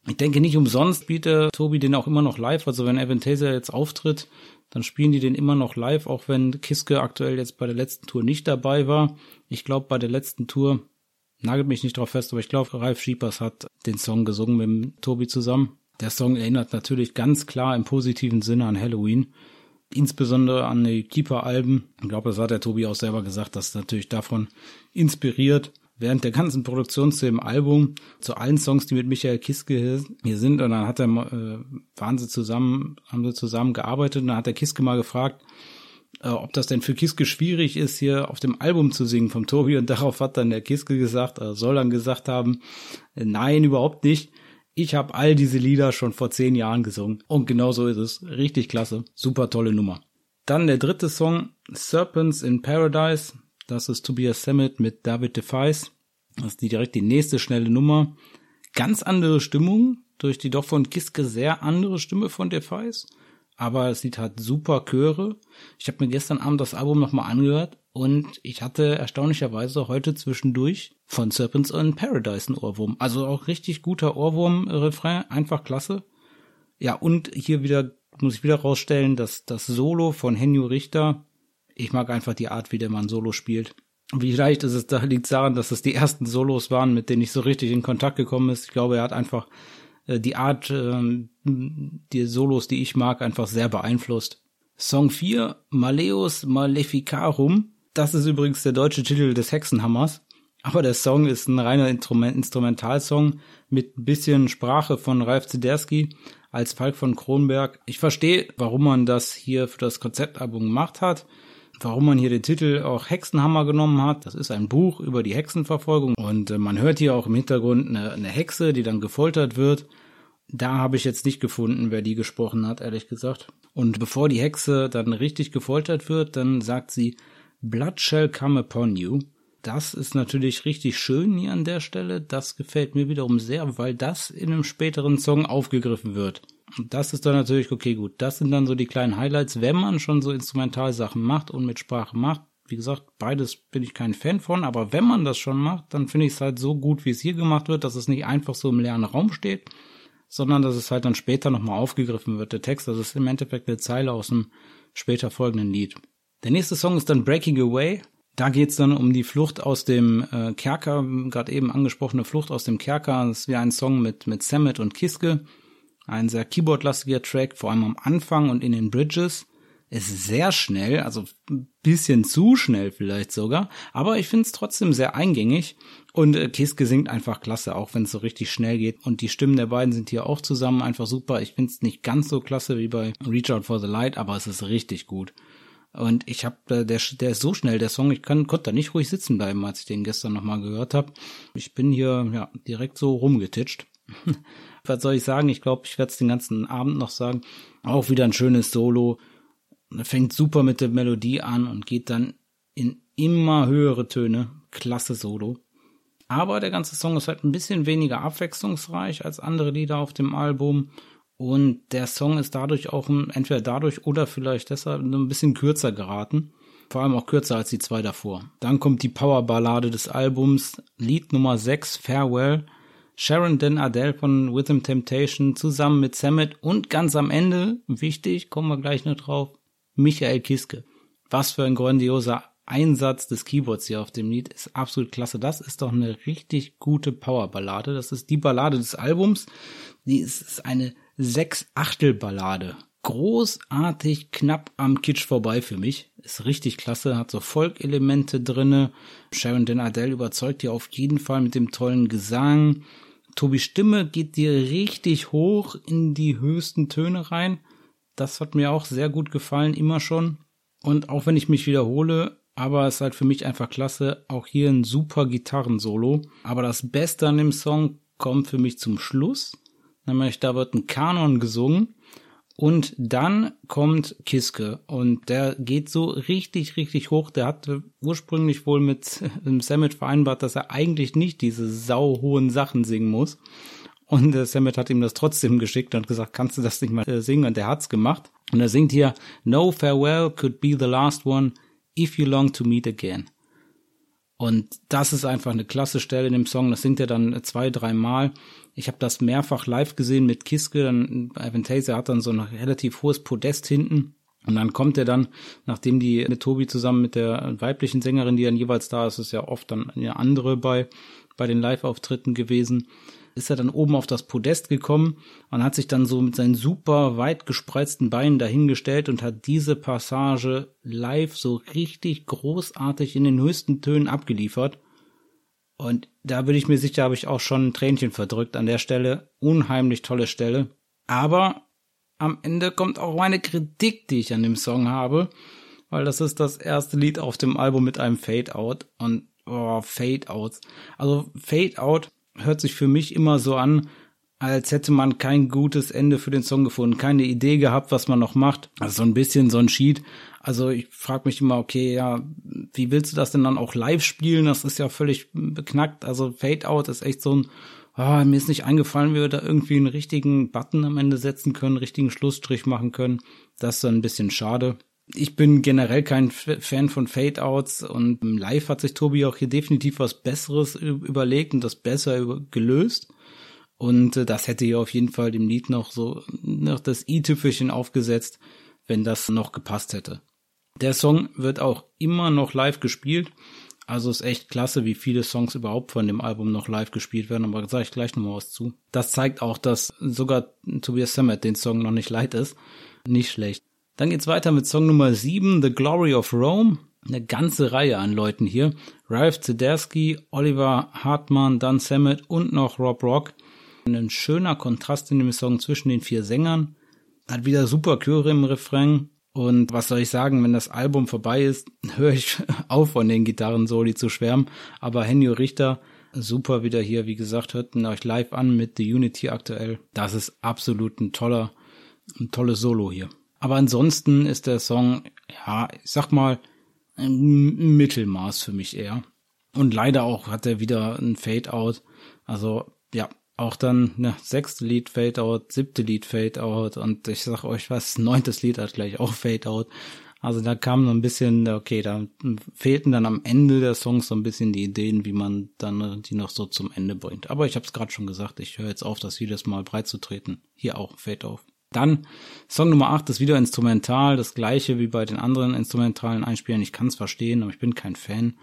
Ich denke, nicht umsonst spielt der Tobi den auch immer noch live. Also wenn Aventasia jetzt auftritt, dann spielen die den immer noch live, auch wenn Kiske aktuell jetzt bei der letzten Tour nicht dabei war. Ich glaube, bei der letzten Tour, nagelt mich nicht drauf fest, aber ich glaube, Ralf Schiepers hat den Song gesungen mit dem Tobi zusammen. Der Song erinnert natürlich ganz klar im positiven Sinne an Halloween, insbesondere an die Keeper-Alben. Ich glaube, das hat der Tobi auch selber gesagt, dass natürlich davon inspiriert. Während der ganzen Produktion zu dem Album, zu allen Songs, die mit Michael Kiske hier sind, und dann hat er, äh, waren sie zusammen, haben sie zusammen gearbeitet, und dann hat der Kiske mal gefragt, äh, ob das denn für Kiske schwierig ist, hier auf dem Album zu singen vom Tobi. Und darauf hat dann der Kiske gesagt, äh, soll dann gesagt haben, äh, nein, überhaupt nicht. Ich habe all diese Lieder schon vor zehn Jahren gesungen. Und genau so ist es. Richtig klasse. Super tolle Nummer. Dann der dritte Song, Serpents in Paradise. Das ist Tobias Sammet mit David Defies. Das ist die direkt die nächste schnelle Nummer. Ganz andere Stimmung, durch die doch von Kiske sehr andere Stimme von Defies. Aber das Lied hat super Chöre. Ich habe mir gestern Abend das Album nochmal angehört und ich hatte erstaunlicherweise heute zwischendurch von Serpents in Paradise einen Ohrwurm. Also auch richtig guter Ohrwurm-Refrain, einfach klasse. Ja, und hier wieder muss ich wieder rausstellen, dass das Solo von Henny Richter, ich mag einfach die Art, wie der Mann Solo spielt. Vielleicht ist es, da liegt es daran, dass es die ersten Solos waren, mit denen ich so richtig in Kontakt gekommen ist. Ich glaube, er hat einfach die Art, die Solos, die ich mag, einfach sehr beeinflusst. Song vier, Maleus Maleficarum. Das ist übrigens der deutsche Titel des Hexenhammers. Aber der Song ist ein reiner Instrument- Instrumentalsong mit ein bisschen Sprache von Ralf Ziderski als Falk von Kronberg. Ich verstehe, warum man das hier für das Konzeptalbum gemacht hat. Warum man hier den Titel auch Hexenhammer genommen hat. Das ist ein Buch über die Hexenverfolgung. Und äh, man hört hier auch im Hintergrund eine, eine Hexe, die dann gefoltert wird. Da habe ich jetzt nicht gefunden, wer die gesprochen hat, ehrlich gesagt. Und bevor die Hexe dann richtig gefoltert wird, dann sagt sie, Blood shall come upon you. Das ist natürlich richtig schön hier an der Stelle. Das gefällt mir wiederum sehr, weil das in einem späteren Song aufgegriffen wird. Und das ist dann natürlich, okay, gut, das sind dann so die kleinen Highlights, wenn man schon so Instrumentalsachen macht und mit Sprache macht. Wie gesagt, beides bin ich kein Fan von, aber wenn man das schon macht, dann finde ich es halt so gut, wie es hier gemacht wird, dass es nicht einfach so im leeren Raum steht, sondern dass es halt dann später nochmal aufgegriffen wird, der Text. Das ist im Endeffekt eine Zeile aus dem später folgenden Lied. Der nächste Song ist dann Breaking Away. Da geht es dann um die Flucht aus dem äh, Kerker, gerade eben angesprochene Flucht aus dem Kerker. Das ist wie ein Song mit, mit Sammet und Kiske. Ein sehr keyboardlastiger Track, vor allem am Anfang und in den Bridges. Ist sehr schnell, also ein bisschen zu schnell vielleicht sogar. Aber ich finde es trotzdem sehr eingängig. Und äh, Kiske singt einfach klasse, auch wenn es so richtig schnell geht. Und die Stimmen der beiden sind hier auch zusammen einfach super. Ich finde es nicht ganz so klasse wie bei Reach Out for the Light, aber es ist richtig gut. Und ich habe, der, der ist so schnell, der Song, ich kann, konnte da nicht ruhig sitzen bleiben, als ich den gestern nochmal gehört habe. Ich bin hier ja direkt so rumgetitscht. Was soll ich sagen? Ich glaube, ich werde es den ganzen Abend noch sagen. Auch wieder ein schönes Solo. Fängt super mit der Melodie an und geht dann in immer höhere Töne. Klasse Solo. Aber der ganze Song ist halt ein bisschen weniger abwechslungsreich als andere Lieder auf dem Album. Und der Song ist dadurch auch, entweder dadurch oder vielleicht deshalb ein bisschen kürzer geraten. Vor allem auch kürzer als die zwei davor. Dann kommt die Powerballade des Albums. Lied Nummer sechs, Farewell. Sharon Den Adele von Rhythm Temptation zusammen mit Sammet und ganz am Ende, wichtig, kommen wir gleich noch drauf, Michael Kiske. Was für ein grandioser Einsatz des Keyboards hier auf dem Lied, ist absolut klasse. Das ist doch eine richtig gute Powerballade. Das ist die Ballade des Albums. Die ist eine Sechs-Achtel-Ballade. Großartig knapp am Kitsch vorbei für mich. Ist richtig klasse, hat so Folk-Elemente drinne. Sharon Den Adele überzeugt hier auf jeden Fall mit dem tollen Gesang. Tobis Stimme geht dir richtig hoch in die höchsten Töne rein. Das hat mir auch sehr gut gefallen, immer schon. Und auch wenn ich mich wiederhole, aber es ist halt für mich einfach klasse, auch hier ein super Gitarrensolo. Aber das Beste an dem Song kommt für mich zum Schluss. Nämlich da wird ein Kanon gesungen und dann kommt Kiske und der geht so richtig, richtig hoch. Der hatte ursprünglich wohl mit Sammet vereinbart, dass er eigentlich nicht diese sauhohen Sachen singen muss. Und äh, Sammet hat ihm das trotzdem geschickt und gesagt, kannst du das nicht mal äh, singen? Und der hat's gemacht. Und er singt hier, No farewell could be the last one if you long to meet again. Und das ist einfach eine klasse Stelle in dem Song. Das singt er dann zwei, dreimal. Ich habe das mehrfach live gesehen mit Kiske. Dann Aventasia hat dann so ein relativ hohes Podest hinten. Und dann kommt er dann, nachdem die mit Tobi zusammen mit der weiblichen Sängerin, die dann jeweils da ist, ist ja oft dann eine andere bei, bei den Live-Auftritten gewesen, ist er dann oben auf das Podest gekommen und hat sich dann so mit seinen super weit gespreizten Beinen dahingestellt und hat diese Passage live so richtig großartig in den höchsten Tönen abgeliefert. Und da bin ich mir sicher, habe ich auch schon ein Tränchen verdrückt an der Stelle. Unheimlich tolle Stelle. Aber am Ende kommt auch meine Kritik, die ich an dem Song habe. weil das ist das erste Lied auf dem Album mit einem Fade-Out. Und oh, Fade-Outs. Also Fade-Out hört sich für mich immer so an, als hätte man kein gutes Ende für den Song gefunden, keine Idee gehabt, was man noch macht. Also so ein bisschen so ein Cheat. Also ich frage mich immer, okay, ja, wie willst du das denn dann auch live spielen? Das ist ja völlig beknackt. Also Fade-Out ist echt so ein, oh, mir ist nicht eingefallen, wie wir da irgendwie einen richtigen Button am Ende setzen können, einen richtigen Schlussstrich machen können. Das ist dann ein bisschen schade. Ich bin generell kein Fan von Fade-Outs und live hat sich Tobi auch hier definitiv was Besseres überlegt und das besser gelöst. Und das hätte hier auf jeden Fall dem Lied noch so noch das i-Tüpfelchen aufgesetzt, wenn das noch gepasst hätte. Der Song wird auch immer noch live gespielt. Also ist echt klasse, wie viele Songs überhaupt von dem Album noch live gespielt werden. Aber da sage ich gleich nochmal was zu. Das zeigt auch, dass sogar Tobias Sammet den Song noch nicht leid ist. Nicht schlecht. Dann geht's weiter mit Song Nummer sieben, The Glory of Rome. Eine ganze Reihe an Leuten hier. Ralph Zederski, Oliver Hartmann, Dan Sammet und noch Rob Rock. Ein schöner Kontrast in dem Song zwischen den vier Sängern. Hat wieder super Chöre im Refrain. Und was soll ich sagen, wenn das Album vorbei ist, höre ich auf, von den Gitarren-Soli zu schwärmen. Aber Henny Richter, super wieder hier, wie gesagt, hört ihn euch live an mit The Unity aktuell. Das ist absolut ein toller, ein tolles Solo hier. Aber ansonsten ist der Song, ja, ich sag mal, ein Mittelmaß für mich eher. Und leider auch hat er wieder ein Fade-Out. Also, ja. Auch dann, ne, sechste Lied Fade-Out, siebte Lied Fade-Out und ich sag euch was, neuntes Lied hat gleich auch Fade-Out. Also da kam so ein bisschen, okay, da fehlten dann am Ende der Songs so ein bisschen die Ideen, wie man dann die noch so zum Ende bringt. Aber ich hab's gerade schon gesagt, ich höre jetzt auf, das jedes Mal breit zu treten. Hier auch Fade-Out. Dann Song Nummer acht ist wieder instrumental, das gleiche wie bei den anderen instrumentalen Einspielern. Ich kann's verstehen, aber ich bin kein Fan.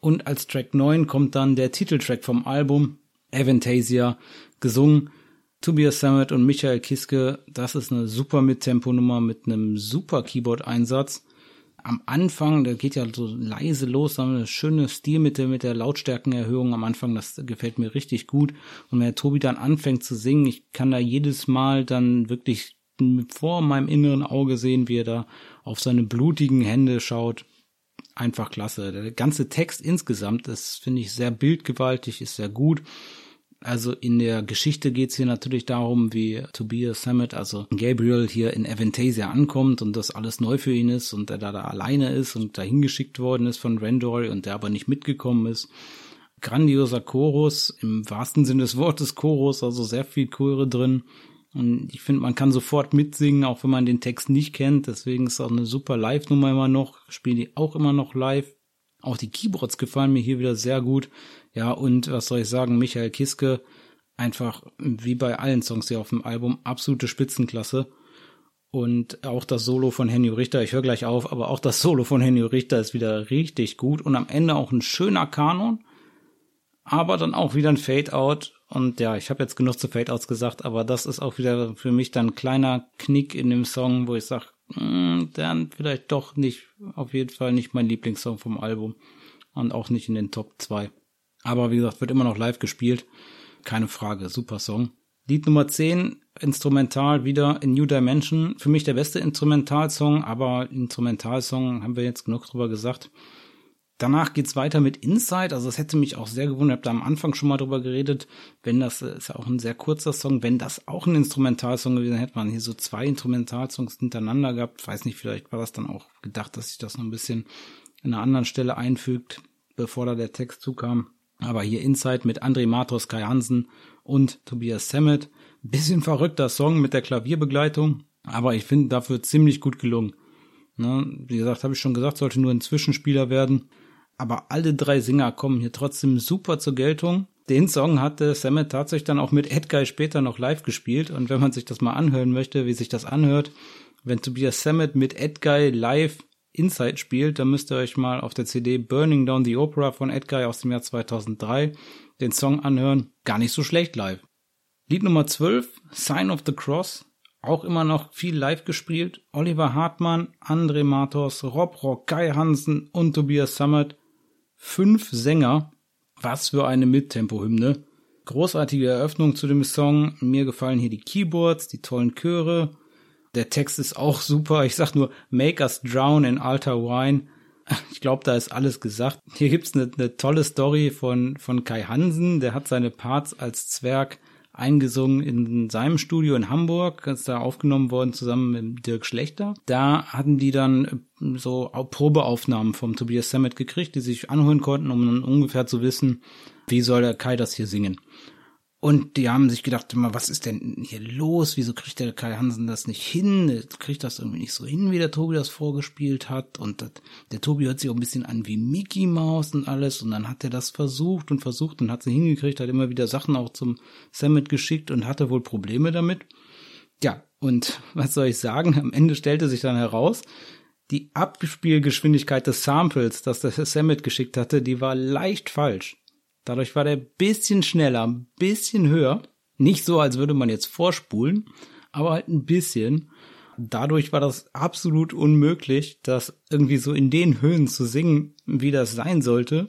Und als Track neun kommt dann der Titeltrack vom Album, Avantasia, gesungen Tobias Sammet und Michael Kiske. Das ist eine super Mittempo-Nummer mit einem super Keyboard-Einsatz. Am Anfang, der geht ja so leise los, da haben wir eine schöne Stilmittel mit der Lautstärkenerhöhung am Anfang, das gefällt mir richtig gut. Und wenn der Tobi dann anfängt zu singen, ich kann da jedes Mal dann wirklich vor meinem inneren Auge sehen, wie er da auf seine blutigen Hände schaut. Einfach klasse. Der ganze Text insgesamt ist, finde ich, sehr bildgewaltig, ist sehr gut. Also in der Geschichte geht's hier natürlich darum, wie Tobias Sammet, also Gabriel, hier in Avantasia ankommt und das alles neu für ihn ist und er da, da alleine ist und dahin geschickt worden ist von Randall und der aber nicht mitgekommen ist. Grandioser Chorus, im wahrsten Sinne des Wortes Chorus, also sehr viel Chöre drin. Und ich finde, man kann sofort mitsingen, auch wenn man den Text nicht kennt. Deswegen ist es auch eine super Live-Nummer immer noch. Spielen die auch immer noch live. Auch die Keyboards gefallen mir hier wieder sehr gut. Ja, und was soll ich sagen, Michael Kiske, einfach wie bei allen Songs hier auf dem Album, absolute Spitzenklasse. Und auch das Solo von Henny Richter, ich höre gleich auf, aber auch das Solo von Henny Richter ist wieder richtig gut. Und am Ende auch ein schöner Kanon, aber dann auch wieder ein Fade-Out. Und ja, ich habe jetzt genug zu Fade-Outs gesagt, aber das ist auch wieder für mich dann ein kleiner Knick in dem Song, wo ich sage, dann vielleicht doch nicht, auf jeden Fall nicht mein Lieblingssong vom Album und auch nicht in den Top zwei. Aber wie gesagt, wird immer noch live gespielt, keine Frage, super Song. Lied Nummer zehn, instrumental wieder in New Dimension, für mich der beste Instrumentalsong, aber Instrumentalsong haben wir jetzt genug drüber gesagt. Danach geht's weiter mit Inside, also das hätte mich auch sehr gewundert, ich habe da am Anfang schon mal drüber geredet, wenn das, ist ja auch ein sehr kurzer Song, wenn das auch ein Instrumentalsong gewesen wäre, hätte man hier so zwei Instrumentalsongs hintereinander gehabt, weiß nicht, vielleicht war das dann auch gedacht, dass sich das noch ein bisschen an einer anderen Stelle einfügt, bevor da der Text zukam, aber hier Inside mit Andrei Matos, Kai Hansen und Tobias Sammet, ein bisschen verrückter Song mit der Klavierbegleitung, aber ich finde dafür ziemlich gut gelungen. Ne? Wie gesagt, habe ich schon gesagt, sollte nur ein Zwischenspieler werden. Aber alle drei Singer kommen hier trotzdem super zur Geltung. Den Song hatte Sammet tatsächlich dann auch mit Edguy später noch live gespielt. Und wenn man sich das mal anhören möchte, wie sich das anhört, wenn Tobias Sammet mit Edguy live Inside spielt, dann müsst ihr euch mal auf der C D Burning Down the Opera von Edguy aus dem Jahr zweitausenddrei den Song anhören. Gar nicht so schlecht live. Lied Nummer zwölf, Sign of the Cross. Auch immer noch viel live gespielt. Oliver Hartmann, Andrei Matos, Rob Rock, Kai Hansen und Tobias Sammet. Fünf Sänger, was für eine Mittempo-Hymne. Großartige Eröffnung zu dem Song, mir gefallen hier die Keyboards, die tollen Chöre, Der Text ist auch super. Ich sag nur, make us drown in alter wine. Ich glaube, da ist alles gesagt. Hier gibt's eine ne tolle Story von von Kai Hansen. Der hat seine Parts als Zwerg eingesungen in seinem Studio in Hamburg. Das ist da aufgenommen worden zusammen mit Dirk Schlechter. Da hatten die dann so Probeaufnahmen vom Tobias Sammet gekriegt, die sich anhören konnten, um dann ungefähr zu wissen, wie soll der Kai das hier singen. Und die haben sich gedacht, was ist denn hier los? Wieso kriegt der Kai Hansen das nicht hin? Der kriegt das irgendwie nicht so hin, wie der Tobi das vorgespielt hat. Und das, der Tobi hört sich auch ein bisschen an wie Mickey Mouse und alles. Und dann hat er das versucht und versucht und hat es nicht hingekriegt, hat immer wieder Sachen auch zum Summit geschickt und hatte wohl Probleme damit. Ja, und was soll ich sagen? Am Ende stellte sich dann heraus, die Abspielgeschwindigkeit des Samples, das der Summit geschickt hatte, die war leicht falsch. Dadurch war der ein bisschen schneller, ein bisschen höher. Nicht so, als würde man jetzt vorspulen, aber halt ein bisschen. Dadurch war das absolut unmöglich, das irgendwie so in den Höhen zu singen, wie das sein sollte.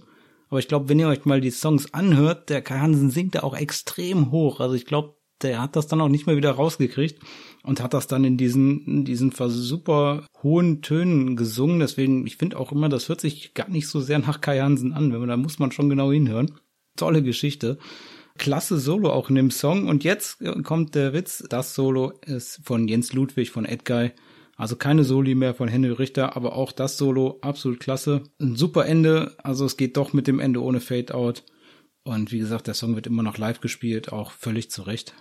Aber ich glaube, wenn ihr euch mal die Songs anhört, der Kai Hansen singt da auch extrem hoch. Also ich glaube, der hat das dann auch nicht mehr wieder rausgekriegt und hat das dann in diesen, in diesen super hohen Tönen gesungen. Deswegen, ich finde auch immer, das hört sich gar nicht so sehr nach Kai Hansen an. Wenn man, da muss man schon genau hinhören. Tolle Geschichte. Klasse Solo auch in dem Song. Und jetzt kommt der Witz. Das Solo ist von Jens Ludwig von Edguy. Also keine Soli mehr von Henry Richter, aber auch das Solo absolut klasse. Ein super Ende. Also es geht doch mit dem Ende ohne Fade-Out. Und wie gesagt, der Song wird immer noch live gespielt, auch völlig zu Recht.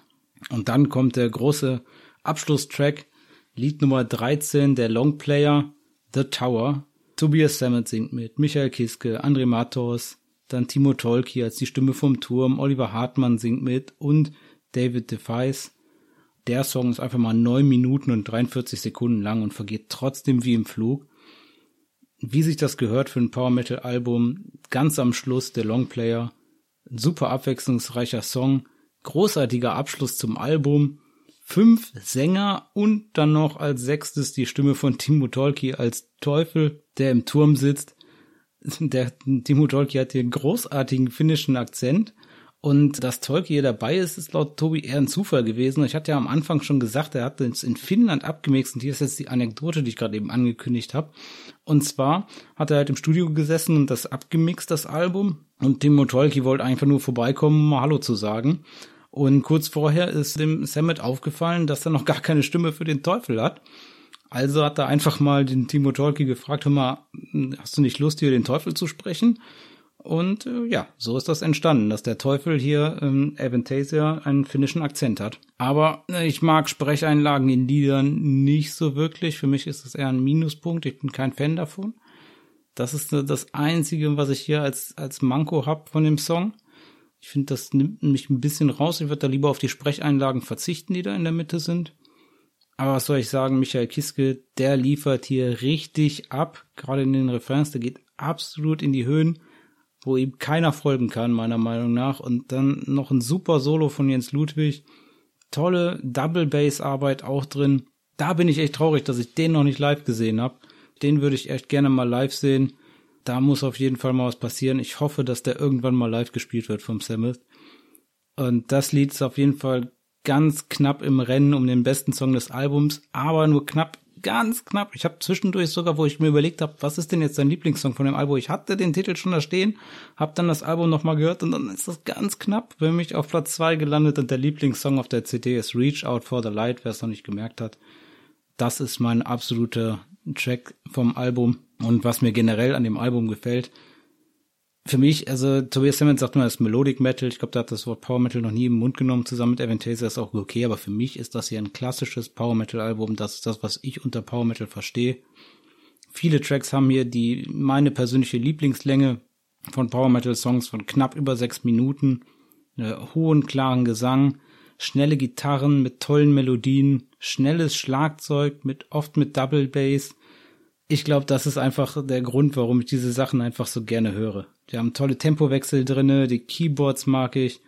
Und dann kommt der große Abschlusstrack. Lied Nummer dreizehn, der Longplayer, The Tower. Tobias Sammet singt mit, Michael Kiske, André Matos, dann Timo Tolki als die Stimme vom Turm, Oliver Hartmann singt mit und David Device. Der Song ist einfach mal neun Minuten und dreiundvierzig Sekunden lang und vergeht trotzdem wie im Flug. Wie sich das gehört für ein Power-Metal-Album, ganz am Schluss der Longplayer. Ein super abwechslungsreicher Song, großartiger Abschluss zum Album. Fünf Sänger und dann noch als sechstes die Stimme von Timo Tolki als Teufel, der im Turm sitzt. Der Timo Tolki hat hier einen großartigen finnischen Akzent und dass Tolki hier dabei ist, ist laut Tobi eher ein Zufall gewesen. Ich hatte ja am Anfang schon gesagt, er hat es in Finnland abgemixt und hier ist jetzt die Anekdote, die ich gerade eben angekündigt habe. Und zwar hat er halt im Studio gesessen und das abgemixt, das Album, und Timo Tolki wollte einfach nur vorbeikommen, um mal Hallo zu sagen. Und kurz vorher ist dem Sammet aufgefallen, dass er noch gar keine Stimme für den Teufel hat. Also hat er einfach mal den Timo Tolki gefragt, hör mal, hast du nicht Lust, hier den Teufel zu sprechen? Und äh, ja, so ist das entstanden, dass der Teufel hier, ähm, Aventasia, einen finnischen Akzent hat. Aber äh, ich mag Sprecheinlagen in Liedern nicht so wirklich. Für mich ist das eher ein Minuspunkt, ich bin kein Fan davon. Das ist äh, das Einzige, was ich hier als als Manko habe von dem Song. Ich finde, das nimmt mich ein bisschen raus. Ich würde da lieber auf die Sprecheinlagen verzichten, die da in der Mitte sind. Aber was soll ich sagen, Michael Kiske, der liefert hier richtig ab, gerade in den Refrains, der geht absolut in die Höhen, wo ihm keiner folgen kann, meiner Meinung nach. Und dann noch ein super Solo von Jens Ludwig, tolle Double-Bass-Arbeit auch drin. Da bin ich echt traurig, dass ich den noch nicht live gesehen habe. Den würde ich echt gerne mal live sehen. Da muss auf jeden Fall mal was passieren. Ich hoffe, dass der irgendwann mal live gespielt wird vom Samet. Und das Lied ist auf jeden Fall ganz knapp im Rennen um den besten Song des Albums, aber nur knapp, ganz knapp. Ich habe zwischendurch sogar, wo ich mir überlegt habe, was ist denn jetzt dein Lieblingssong von dem Album? Ich hatte den Titel schon da stehen, habe dann das Album nochmal gehört und dann ist das ganz knapp für mich auf Platz zwei gelandet und der Lieblingssong auf der C D ist Reach Out for the Light, wer es noch nicht gemerkt hat. Das ist mein absoluter Track vom Album und was mir generell an dem Album gefällt. Für mich, also Tobias Sammet sagt immer, das ist Melodic Metal. Ich glaube, der hat das Wort Power Metal noch nie im Mund genommen. Zusammen mit Aventasia ist auch okay, aber für mich ist das hier ein klassisches Power Metal Album. Das ist das, was ich unter Power Metal verstehe. Viele Tracks haben hier die meine persönliche Lieblingslänge von Power Metal Songs von knapp über sechs Minuten, hohen, klaren Gesang, schnelle Gitarren mit tollen Melodien, schnelles Schlagzeug mit oft mit Double Bass. Ich glaube, das ist einfach der Grund, warum ich diese Sachen einfach so gerne höre. Die haben tolle Tempowechsel drinne, die Keyboards mag ich.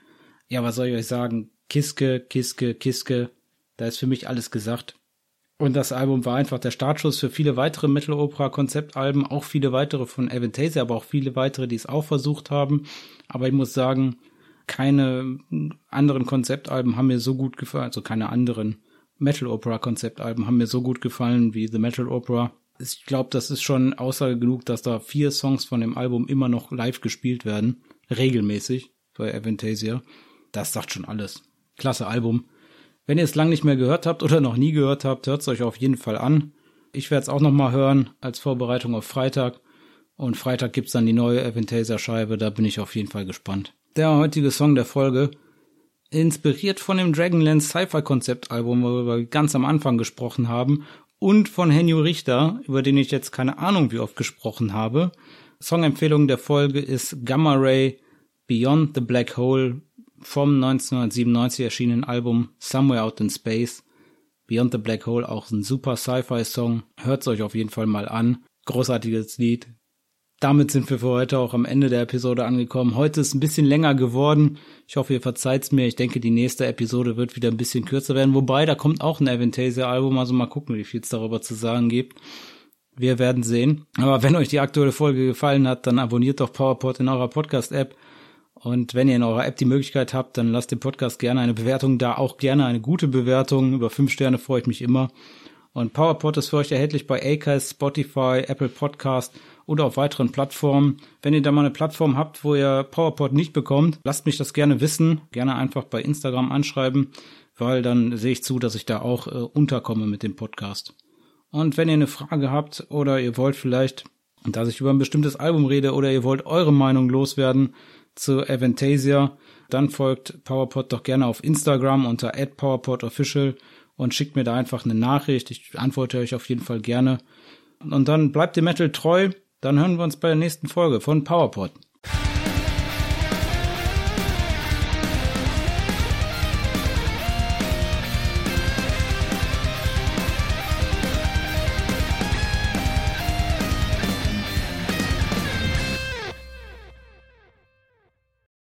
Ja, was soll ich euch sagen? Kiske, Kiske, Kiske. Da ist für mich alles gesagt. Und das Album war einfach der Startschuss für viele weitere Metal-Opera-Konzeptalben, auch viele weitere von Aventasia, aber auch viele weitere, die es auch versucht haben. Aber ich muss sagen, keine anderen Konzeptalben haben mir so gut gefallen, also keine anderen. Metal-Opera-Konzeptalben haben mir so gut gefallen wie The Metal Opera. Ich glaube, das ist schon Aussage genug, dass da vier Songs von dem Album immer noch live gespielt werden, regelmäßig bei Avantasia. Das sagt schon alles. Klasse Album. Wenn ihr es lang nicht mehr gehört habt oder noch nie gehört habt, hört es euch auf jeden Fall an. Ich werde es auch nochmal hören als Vorbereitung auf Freitag. Und Freitag gibt's dann die neue Avantasia-Scheibe, da bin ich auf jeden Fall gespannt. Der heutige Song der Folge, inspiriert von dem Dragonland Sci-Fi-Konzeptalbum, worüber wir ganz am Anfang gesprochen haben, und von Henny Richter, über den ich jetzt keine Ahnung wie oft gesprochen habe. Songempfehlung der Folge ist Gamma Ray, Beyond the Black Hole, vom neunzehnhundertsiebenundneunzig erschienenen Album Somewhere Out in Space. Beyond the Black Hole, auch ein super Sci-Fi-Song. Hört's euch auf jeden Fall mal an. Großartiges Lied. Damit sind wir für heute auch am Ende der Episode angekommen. Heute ist ein bisschen länger geworden. Ich hoffe, ihr verzeiht's mir. Ich denke, die nächste Episode wird wieder ein bisschen kürzer werden. Wobei, da kommt auch ein Avantasia-Album. Also mal gucken, wie viel es darüber zu sagen gibt. Wir werden sehen. Aber wenn euch die aktuelle Folge gefallen hat, dann abonniert doch PowerPod in eurer Podcast-App. Und wenn ihr in eurer App die Möglichkeit habt, dann lasst dem Podcast gerne eine Bewertung da. Auch gerne eine gute Bewertung. Über fünf Sterne freue ich mich immer. Und PowerPod ist für euch erhältlich bei Acast, Spotify, Apple Podcast oder auf weiteren Plattformen. Wenn ihr da mal eine Plattform habt, wo ihr PowerPod nicht bekommt, lasst mich das gerne wissen. Gerne einfach bei Instagram anschreiben, weil dann sehe ich zu, dass ich da auch äh, unterkomme mit dem Podcast. Und wenn ihr eine Frage habt oder ihr wollt vielleicht, dass ich über ein bestimmtes Album rede oder ihr wollt eure Meinung loswerden zu Avantasia, dann folgt PowerPod doch gerne auf Instagram unter at powerpodofficial und schickt mir da einfach eine Nachricht. Ich antworte euch auf jeden Fall gerne. Und dann bleibt dem Metal treu. Dann hören wir uns bei der nächsten Folge von PowerPod.